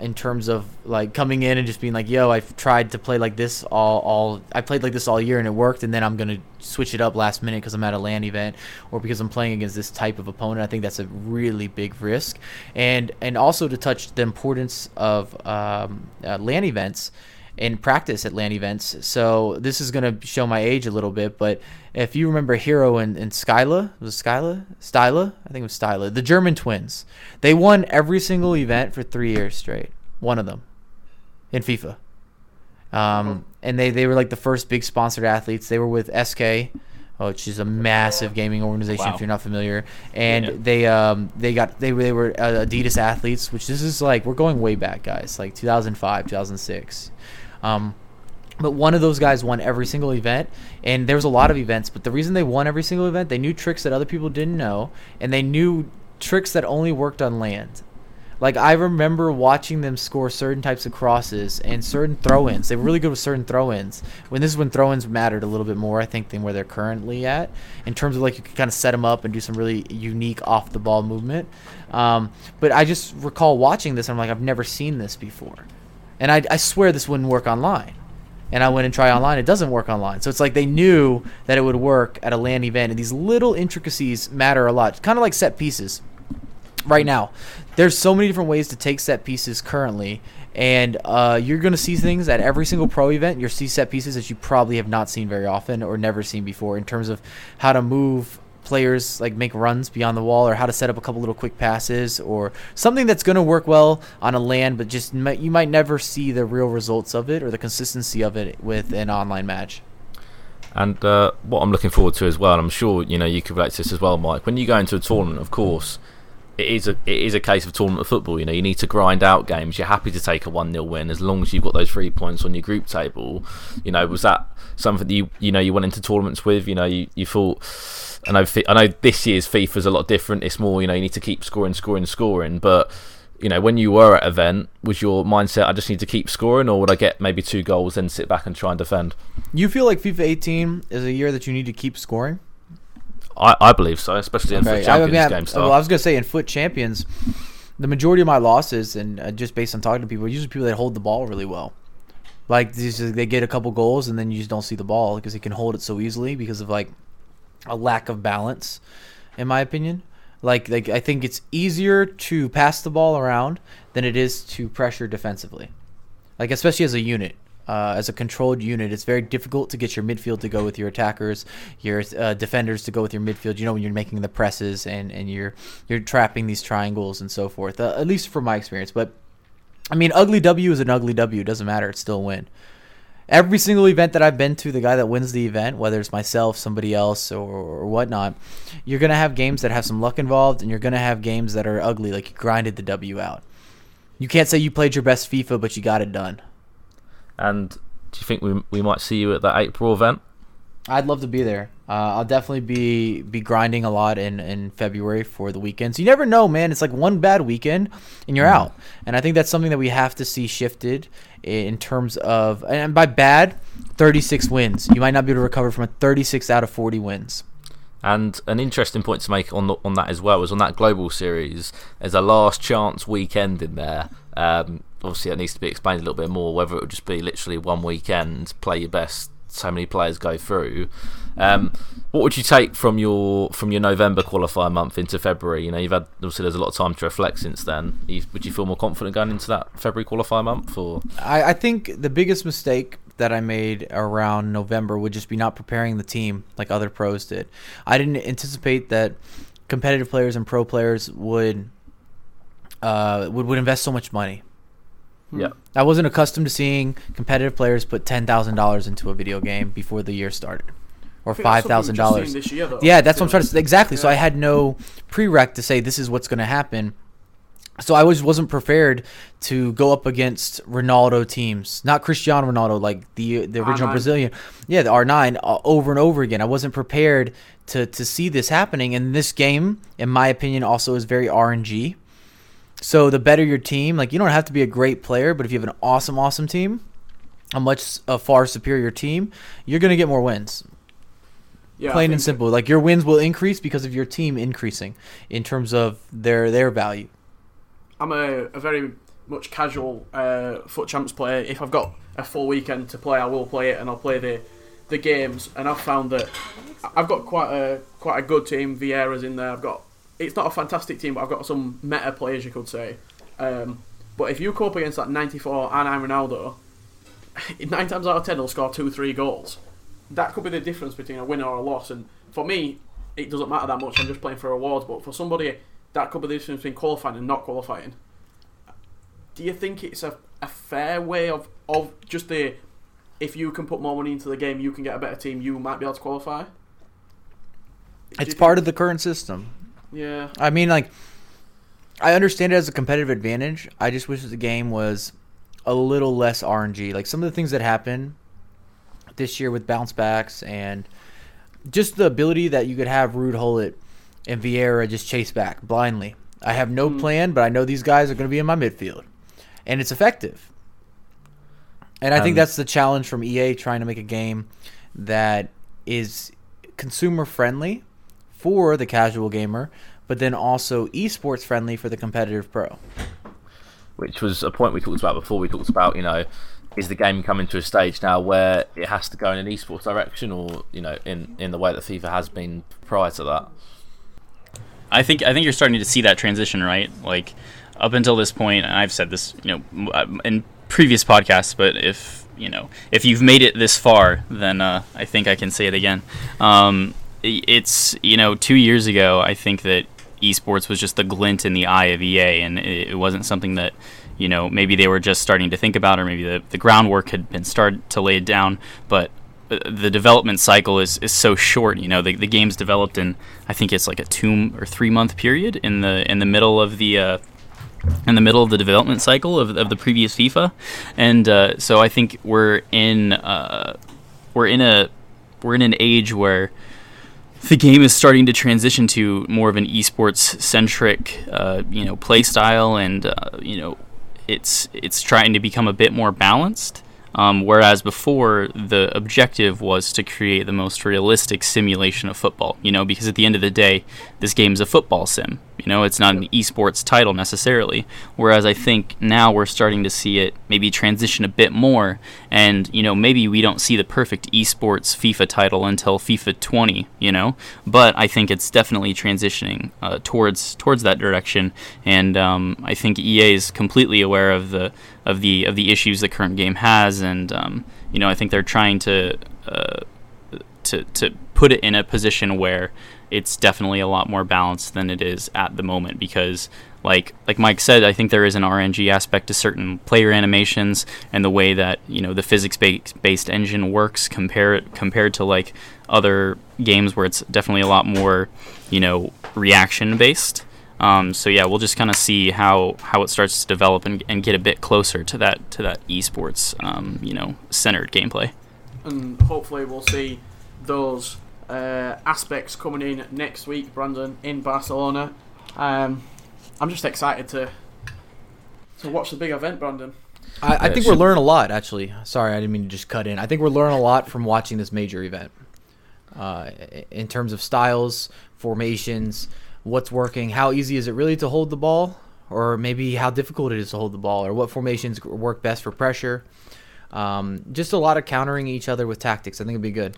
in terms of like coming in and just being like, yo, I've tried to play like this I played like this all year and it worked, and then I'm going to switch it up last minute because I'm at a LAN event or because I'm playing against this type of opponent. I think that's a really big risk. And also to touch the importance of LAN events and practice at LAN events. So this is going to show my age a little bit, but if you remember Hero and Skyla, I think it was Styla, the German twins, they won every single event for 3 years straight, one of them in FIFA. And they were like the first big sponsored athletes. They were with SK, which is a massive gaming organization. Wow. If you're not familiar. And yeah. They were Adidas athletes, which this is like, we're going way back, guys, like 2005, 2006. But one of those guys won every single event, and there was a lot of events, but the reason they won every single event, they knew tricks that other people didn't know, and they knew tricks that only worked on land. Like, I remember watching them score certain types of crosses and certain throw-ins. They were really good with certain throw-ins. This is when throw-ins mattered a little bit more, I think, than where they're currently at, in terms of, like, you could kind of set them up and do some really unique off-the-ball movement. But I just recall watching this, and I'm like, I've never seen this before. And I swear this wouldn't work online. And I went and tried online. It doesn't work online. So it's like they knew that it would work at a LAN event, and these little intricacies matter a lot, kind of like set pieces. Right now, there's so many different ways to take set pieces currently, and you're going to see things at every single pro event. You'll see set pieces that you probably have not seen very often or never seen before in terms of how to move players, like make runs beyond the wall, or how to set up a couple little quick passes or something that's going to work well on a LAN, but just you might never see the real results of it or the consistency of it with an online match. And what I'm looking forward to as well, and I'm sure you know you could relate to this as well, Mike, when you go into a tournament, of course, It is a case of tournament football. You know, you need to grind out games. You're happy to take a 1-0 win as long as you've got those 3 points on your group table. You know, was that something that you went into tournaments with? You know, you thought, I know this year's FIFA is a lot different. It's more, you know, you need to keep scoring. But, you know, when you were at event, was your mindset, I just need to keep scoring, or would I get maybe 2 goals then sit back and try and defend? You feel like FIFA 18 is a year that you need to keep scoring? I believe so, especially in Foot Champions game style. Well, I was going to say, in Foot Champions, the majority of my losses, and just based on talking to people, are usually people that hold the ball really well. Like, they get a couple goals, and then you just don't see the ball because they can hold it so easily because of, like, a lack of balance, in my opinion. Like I think it's easier to pass the ball around than it is to pressure defensively, like, especially as a unit. As a controlled unit, it's very difficult to get your midfield to go with your attackers, your defenders to go with your midfield, you know, when you're making the presses and you're trapping these triangles and so forth, at least from my experience. But, I mean, ugly W is an ugly W. It doesn't matter. It's still a win. Every single event that I've been to, the guy that wins the event, whether it's myself, somebody else, or whatnot, you're going to have games that have some luck involved, and you're going to have games that are ugly, like you grinded the W out. You can't say you played your best FIFA, but you got it done. And do you think we might see you at that April event? I'd love to be there. I'll definitely be grinding a lot in February for the weekends. You never know, man. It's like one bad weekend and you're out. And I think that's something that we have to see shifted in terms of, and by bad, 36 wins. You might not be able to recover from a 36 out of 40 wins. And an interesting point to make on that as well is on that global series, there's a last chance weekend in there. Obviously, it needs to be explained a little bit more, whether it would just be literally one weekend, play your best, so many players go through. What would you take from your November qualifier month into February? You know, you've had, obviously there's a lot of time to reflect since then. Would you feel more confident going into that February qualifier month? Or I think the biggest mistake that I made around November would just be not preparing the team like other pros did. I didn't anticipate that competitive players and pro players would invest so much money. Yeah, I wasn't accustomed to seeing competitive players put $10,000 into a video game before the year started, or $5,000 this year, though. Yeah, that's what I'm trying to say. Exactly. Yeah. So I had no prereq to say this is what's going to happen. So I wasn't prepared to go up against Ronaldo teams, not Cristiano Ronaldo, like the original R9. Brazilian. Yeah, the R9 over and over again. I wasn't prepared to see this happening. And this game, in my opinion, also is very RNG. So the better your team, like you don't have to be a great player, but if you have an awesome team, a far superior team, you're going to get more wins. Yeah, plain and simple. Like your wins will increase because of your team increasing in terms of their value. I'm a very much casual Foot Champs player. If I've got a full weekend to play, I will play it, and I'll play the games. And I've found that I've got quite a good team. Vieira's in there. It's not a fantastic team, but I've got some meta players, you could say. But if you go up against that 94 R9 Ronaldo, 9 times out of 10 he'll score 2-3 goals. That could be the difference between a win or a loss. And for me, it doesn't matter that much. I'm just playing for rewards. But for somebody, that could be the difference between qualifying and not qualifying. Do you think it's a fair way of just if you can put more money into the game, you can get a better team, you might be able to qualify? It's part of the current system. Yeah. I mean, like, I understand it as a competitive advantage. I just wish that the game was a little less RNG. Like, some of the things that happen this year with bounce backs and just the ability that you could have Ruud Gullit and Vieira just chase back blindly. I have no plan, but I know these guys are going to be in my midfield. And it's effective. And I think that's the challenge from EA, trying to make a game that is consumer-friendly for the casual gamer, but then also esports-friendly for the competitive pro. Which was a point we talked about before. We talked about, is the game coming to a stage now where it has to go in an esports direction or, in the way that FIFA has been prior to that? I think you're starting to see that transition, right? Like, up until this point, and I've said this, in previous podcasts, but if you've made it this far, then I think I can say it again. It's 2 years ago, I think that esports was just the glint in the eye of EA, and it wasn't something that maybe they were just starting to think about, or maybe the groundwork had been started to lay down, but the development cycle is so short. The game's developed in, I think it's like a 2 or 3 month period in the middle of the development cycle of the previous FIFA, and so I think we're in an age where the game is starting to transition to more of an esports centric play style, and it's trying to become a bit more balanced. Whereas before, the objective was to create the most realistic simulation of football, because at the end of the day, this game's a football sim. It's not an esports title necessarily. Whereas I think now we're starting to see it maybe transition a bit more, and, maybe we don't see the perfect esports FIFA title until FIFA 20, But I think it's definitely transitioning towards that direction, and I think EA is completely aware of the issues the current game has, and I think they're trying to put it in a position where it's definitely a lot more balanced than it is at the moment, because like Mike said, I think there is an RNG aspect to certain player animations and the way that the physics-based engine works compared to like other games where it's definitely a lot more reaction-based. So yeah, we'll just kind of see how it starts to develop and get a bit closer to that esports centered gameplay. And hopefully we'll see those aspects coming in next week, Brandon, in Barcelona. I'm just excited to watch the big event, Brandon. I think we'll learn a lot, actually. Sorry, I didn't mean to just cut in. I think we'll learn a lot from watching this major event in terms of styles, formations, what's working, how easy is it really to hold the ball, or maybe how difficult it is to hold the ball, or what formations work best for pressure. Just a lot of countering each other with tactics. I think it'd be good.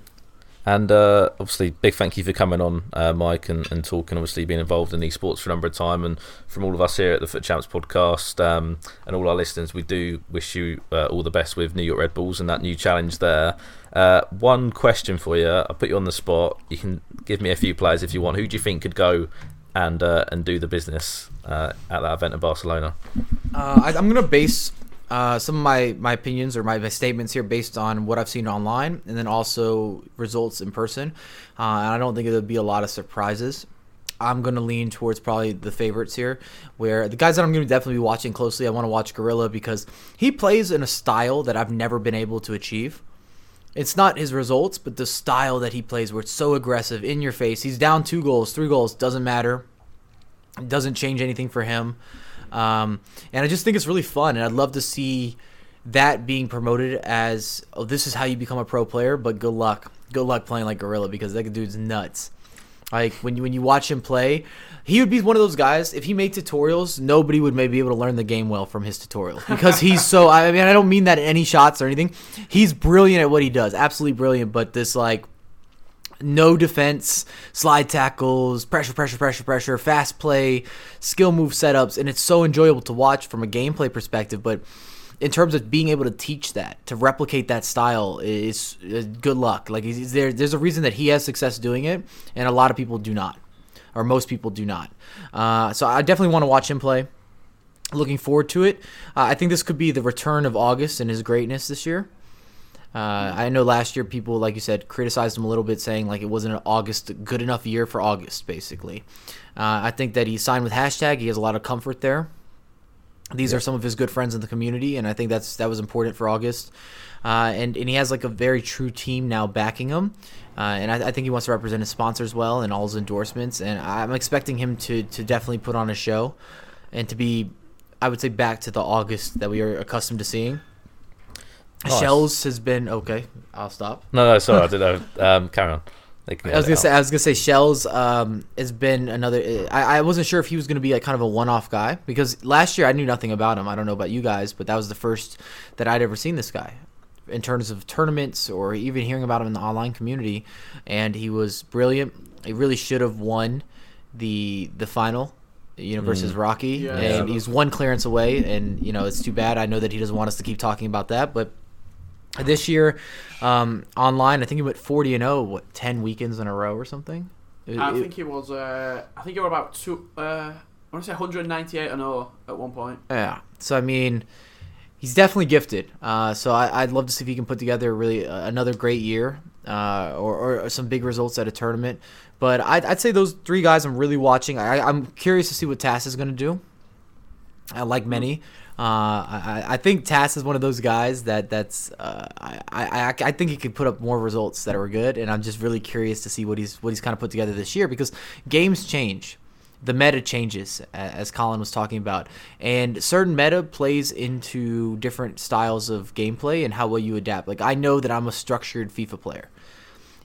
And obviously, big thank you for coming on, Mike, and talking, obviously being involved in esports for a number of time. And from all of us here at the Foot Champs podcast and all our listeners, we do wish you all the best with New York Red Bulls and that new challenge there. One question for you. I'll put you on the spot. You can give me a few players if you want. Who do you think could go and do the business at that event in Barcelona? I'm going to base some of my opinions or my statements here based on what I've seen online and then also results in person. And I don't think there'll be a lot of surprises. I'm going to lean towards probably the favorites here, where the guys that I'm going to definitely be watching closely, I want to watch Gorilla because he plays in a style that I've never been able to achieve. It's not his results, but the style that he plays where it's so aggressive, in your face. He's down 2 goals, 3 goals, doesn't matter. It doesn't change anything for him. And I just think it's really fun, and I'd love to see that being promoted as, oh, this is how you become a pro player, but good luck. Good luck playing like Gorilla, because that dude's nuts. Like, when you watch him play, he would be one of those guys, if he made tutorials, nobody would maybe be able to learn the game well from his tutorials, because he's so, I mean, I don't mean that in any shots or anything. He's brilliant at what he does, absolutely brilliant, but this, like, no defense, slide tackles, pressure, fast play, skill move setups, and it's so enjoyable to watch from a gameplay perspective. But in terms of being able to teach that, to replicate that style, is good luck. Like, there's a reason that he has success doing it, and a lot of people do not, or most people do not. So I definitely want to watch him play. Looking forward to it. I think this could be the return of August and his greatness this year. I know last year people, like you said, criticized him a little bit, saying like it wasn't an good enough year for August, basically. I think that he signed with Hashtag. He has a lot of comfort there. These are some of his good friends in the community, and I think that was important for August. And he has like a very true team now backing him. And I think he wants to represent his sponsors well and all his endorsements. And I'm expecting him to definitely put on a show and to be, I would say, back to the August that we are accustomed to seeing. Nice. Shells has been okay. I'll stop. No, sorry, I don't know. Carry on. I was gonna say Shells has been another. I wasn't sure if he was gonna be like kind of a one-off guy, because last year I knew nothing about him. I don't know about you guys, but that was the first that I'd ever seen this guy in terms of tournaments or even hearing about him in the online community. And he was brilliant. He really should have won the final. Versus Rocky, and he's one clearance away, and it's too bad. I know that he doesn't want us to keep talking about that, but this year, online, I think he went 40-0, 10 weekends in a row or something? I think he was, about I want to say 198-0 at one point. Yeah, so I mean, he's definitely gifted. So I'd love to see if he can put together really another great year or some big results at a tournament. But I'd say those three guys I'm really watching. I'm curious to see what Tass is going to do. Like many. I think Tass is one of those guys that's I think he could put up more results that are good, and I'm just really curious to see what he's kind of put together this year, because games change. The meta changes, as Colin was talking about, and certain meta plays into different styles of gameplay and how well you adapt. Like, I know that I'm a structured FIFA player.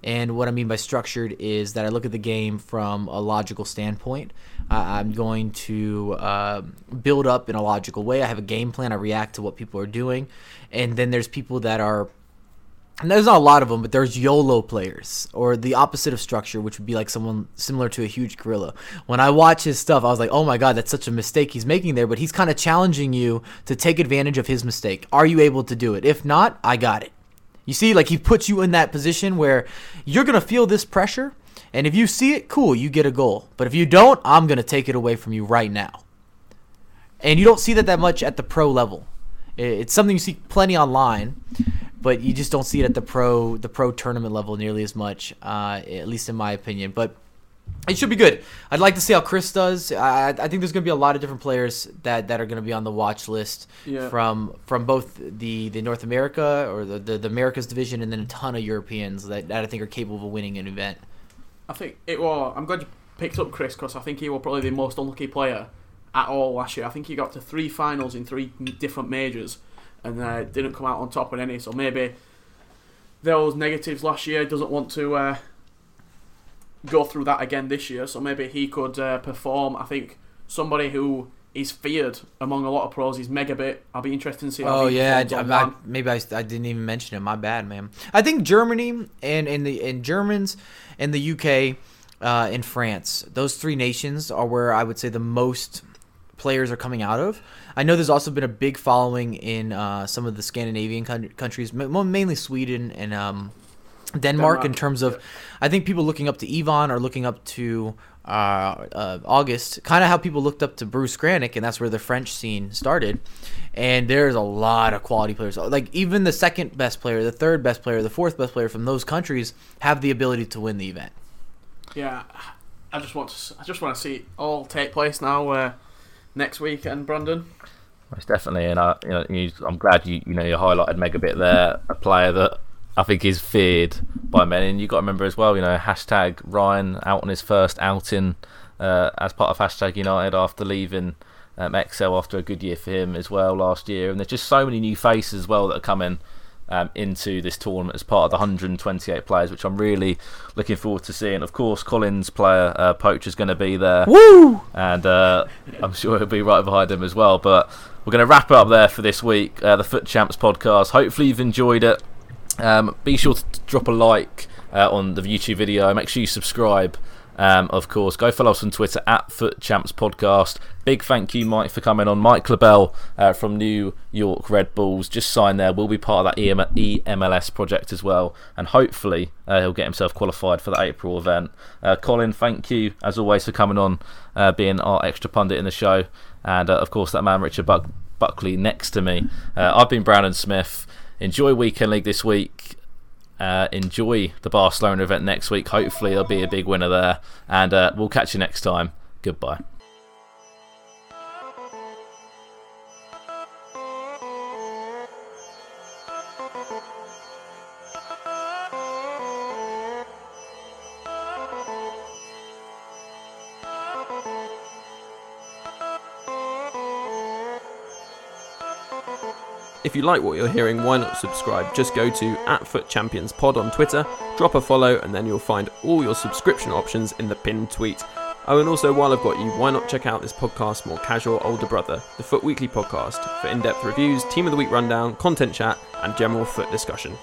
And what I mean by structured is that I look at the game from a logical standpoint. I'm going to build up in a logical way. I have a game plan. I react to what people are doing. And then there's people that are, and there's not a lot of them, but there's YOLO players, or the opposite of structure, which would be like someone similar to a huge gorilla. When I watch his stuff, I was like, oh my God, that's such a mistake he's making there. But he's kind of challenging you to take advantage of his mistake. Are you able to do it? If not, I got it. You see, like, he puts you in that position where you're going to feel this pressure, and if you see it, cool, you get a goal. But if you don't, I'm going to take it away from you right now. And you don't see that much at the pro level. It's something you see plenty online, but you just don't see it at the pro tournament level nearly as much, at least in my opinion. But it should be good. I'd like to see how Chris does. I think there's going to be a lot of different players that are going to be on the watch list from both the North America or the Americas division, and then a ton of Europeans that I think are capable of winning an event. I think it was. I'm glad you picked up Chris, because I think he was probably the most unlucky player at all last year. I think he got to 3 finals in 3 different majors and didn't come out on top in any. So maybe those negatives last year doesn't want to go through that again this year, so maybe he could perform. I think somebody who he's feared among a lot of pros. He's mega bit. I'll be interested to see how I didn't even mention it. My bad, man. I think Germany and Germans and the UK and France, those three nations are where I would say the most players are coming out of. I know there's also been a big following in some of the Scandinavian countries, mainly Sweden and Denmark in terms of, I think people looking up to Yvonne or looking up to August, kind of how people looked up to Bruce Granick, and that's where the French scene started. And there's a lot of quality players. Like even the second best player, the third best player, the fourth best player from those countries have the ability to win the event. Yeah, I just want to see it all take place now next weekend, Brandon. Most definitely, and I'm glad you highlighted Megabit there, a player that I think is feared by men, and you got to remember as well, hashtag Ryan out on his first outing as part of Hashtag United after leaving Excel after a good year for him as well last year, and there's just so many new faces as well that are coming into this tournament as part of the 128 players, which I'm really looking forward to seeing. Of course, Colin's player Poach is going to be there. Woo! And I'm sure he'll be right behind him as well, but we're going to wrap it up there for this week, the Foot Champs podcast. Hopefully you've enjoyed it. Be sure to drop a like on the YouTube video. Make sure you subscribe, of course. Go follow us on Twitter @FootChamps Podcast. Big thank you, Mike, for coming on. Mike Labelle from New York Red Bulls. Just signed there. We'll be part of that EMLS project as well. And hopefully he'll get himself qualified for the April event. Colin, thank you, as always, for coming on, being our extra pundit in the show. And, of course, that man, Richard Buckley, next to me. I've been Brandon Smith. Enjoy Weekend League this week. Enjoy the Barcelona event next week. Hopefully there'll be a big winner there. And we'll catch you next time. Goodbye. If you like what you're hearing, why not subscribe? Just go to @FootChampionsPod on Twitter, drop a follow, and then you'll find all your subscription options in the pinned tweet. Oh, and also, while I've got you, why not check out this podcast's more casual older brother, the Foot Weekly Podcast, for in-depth reviews, Team of the Week rundown, content chat, and general foot discussion.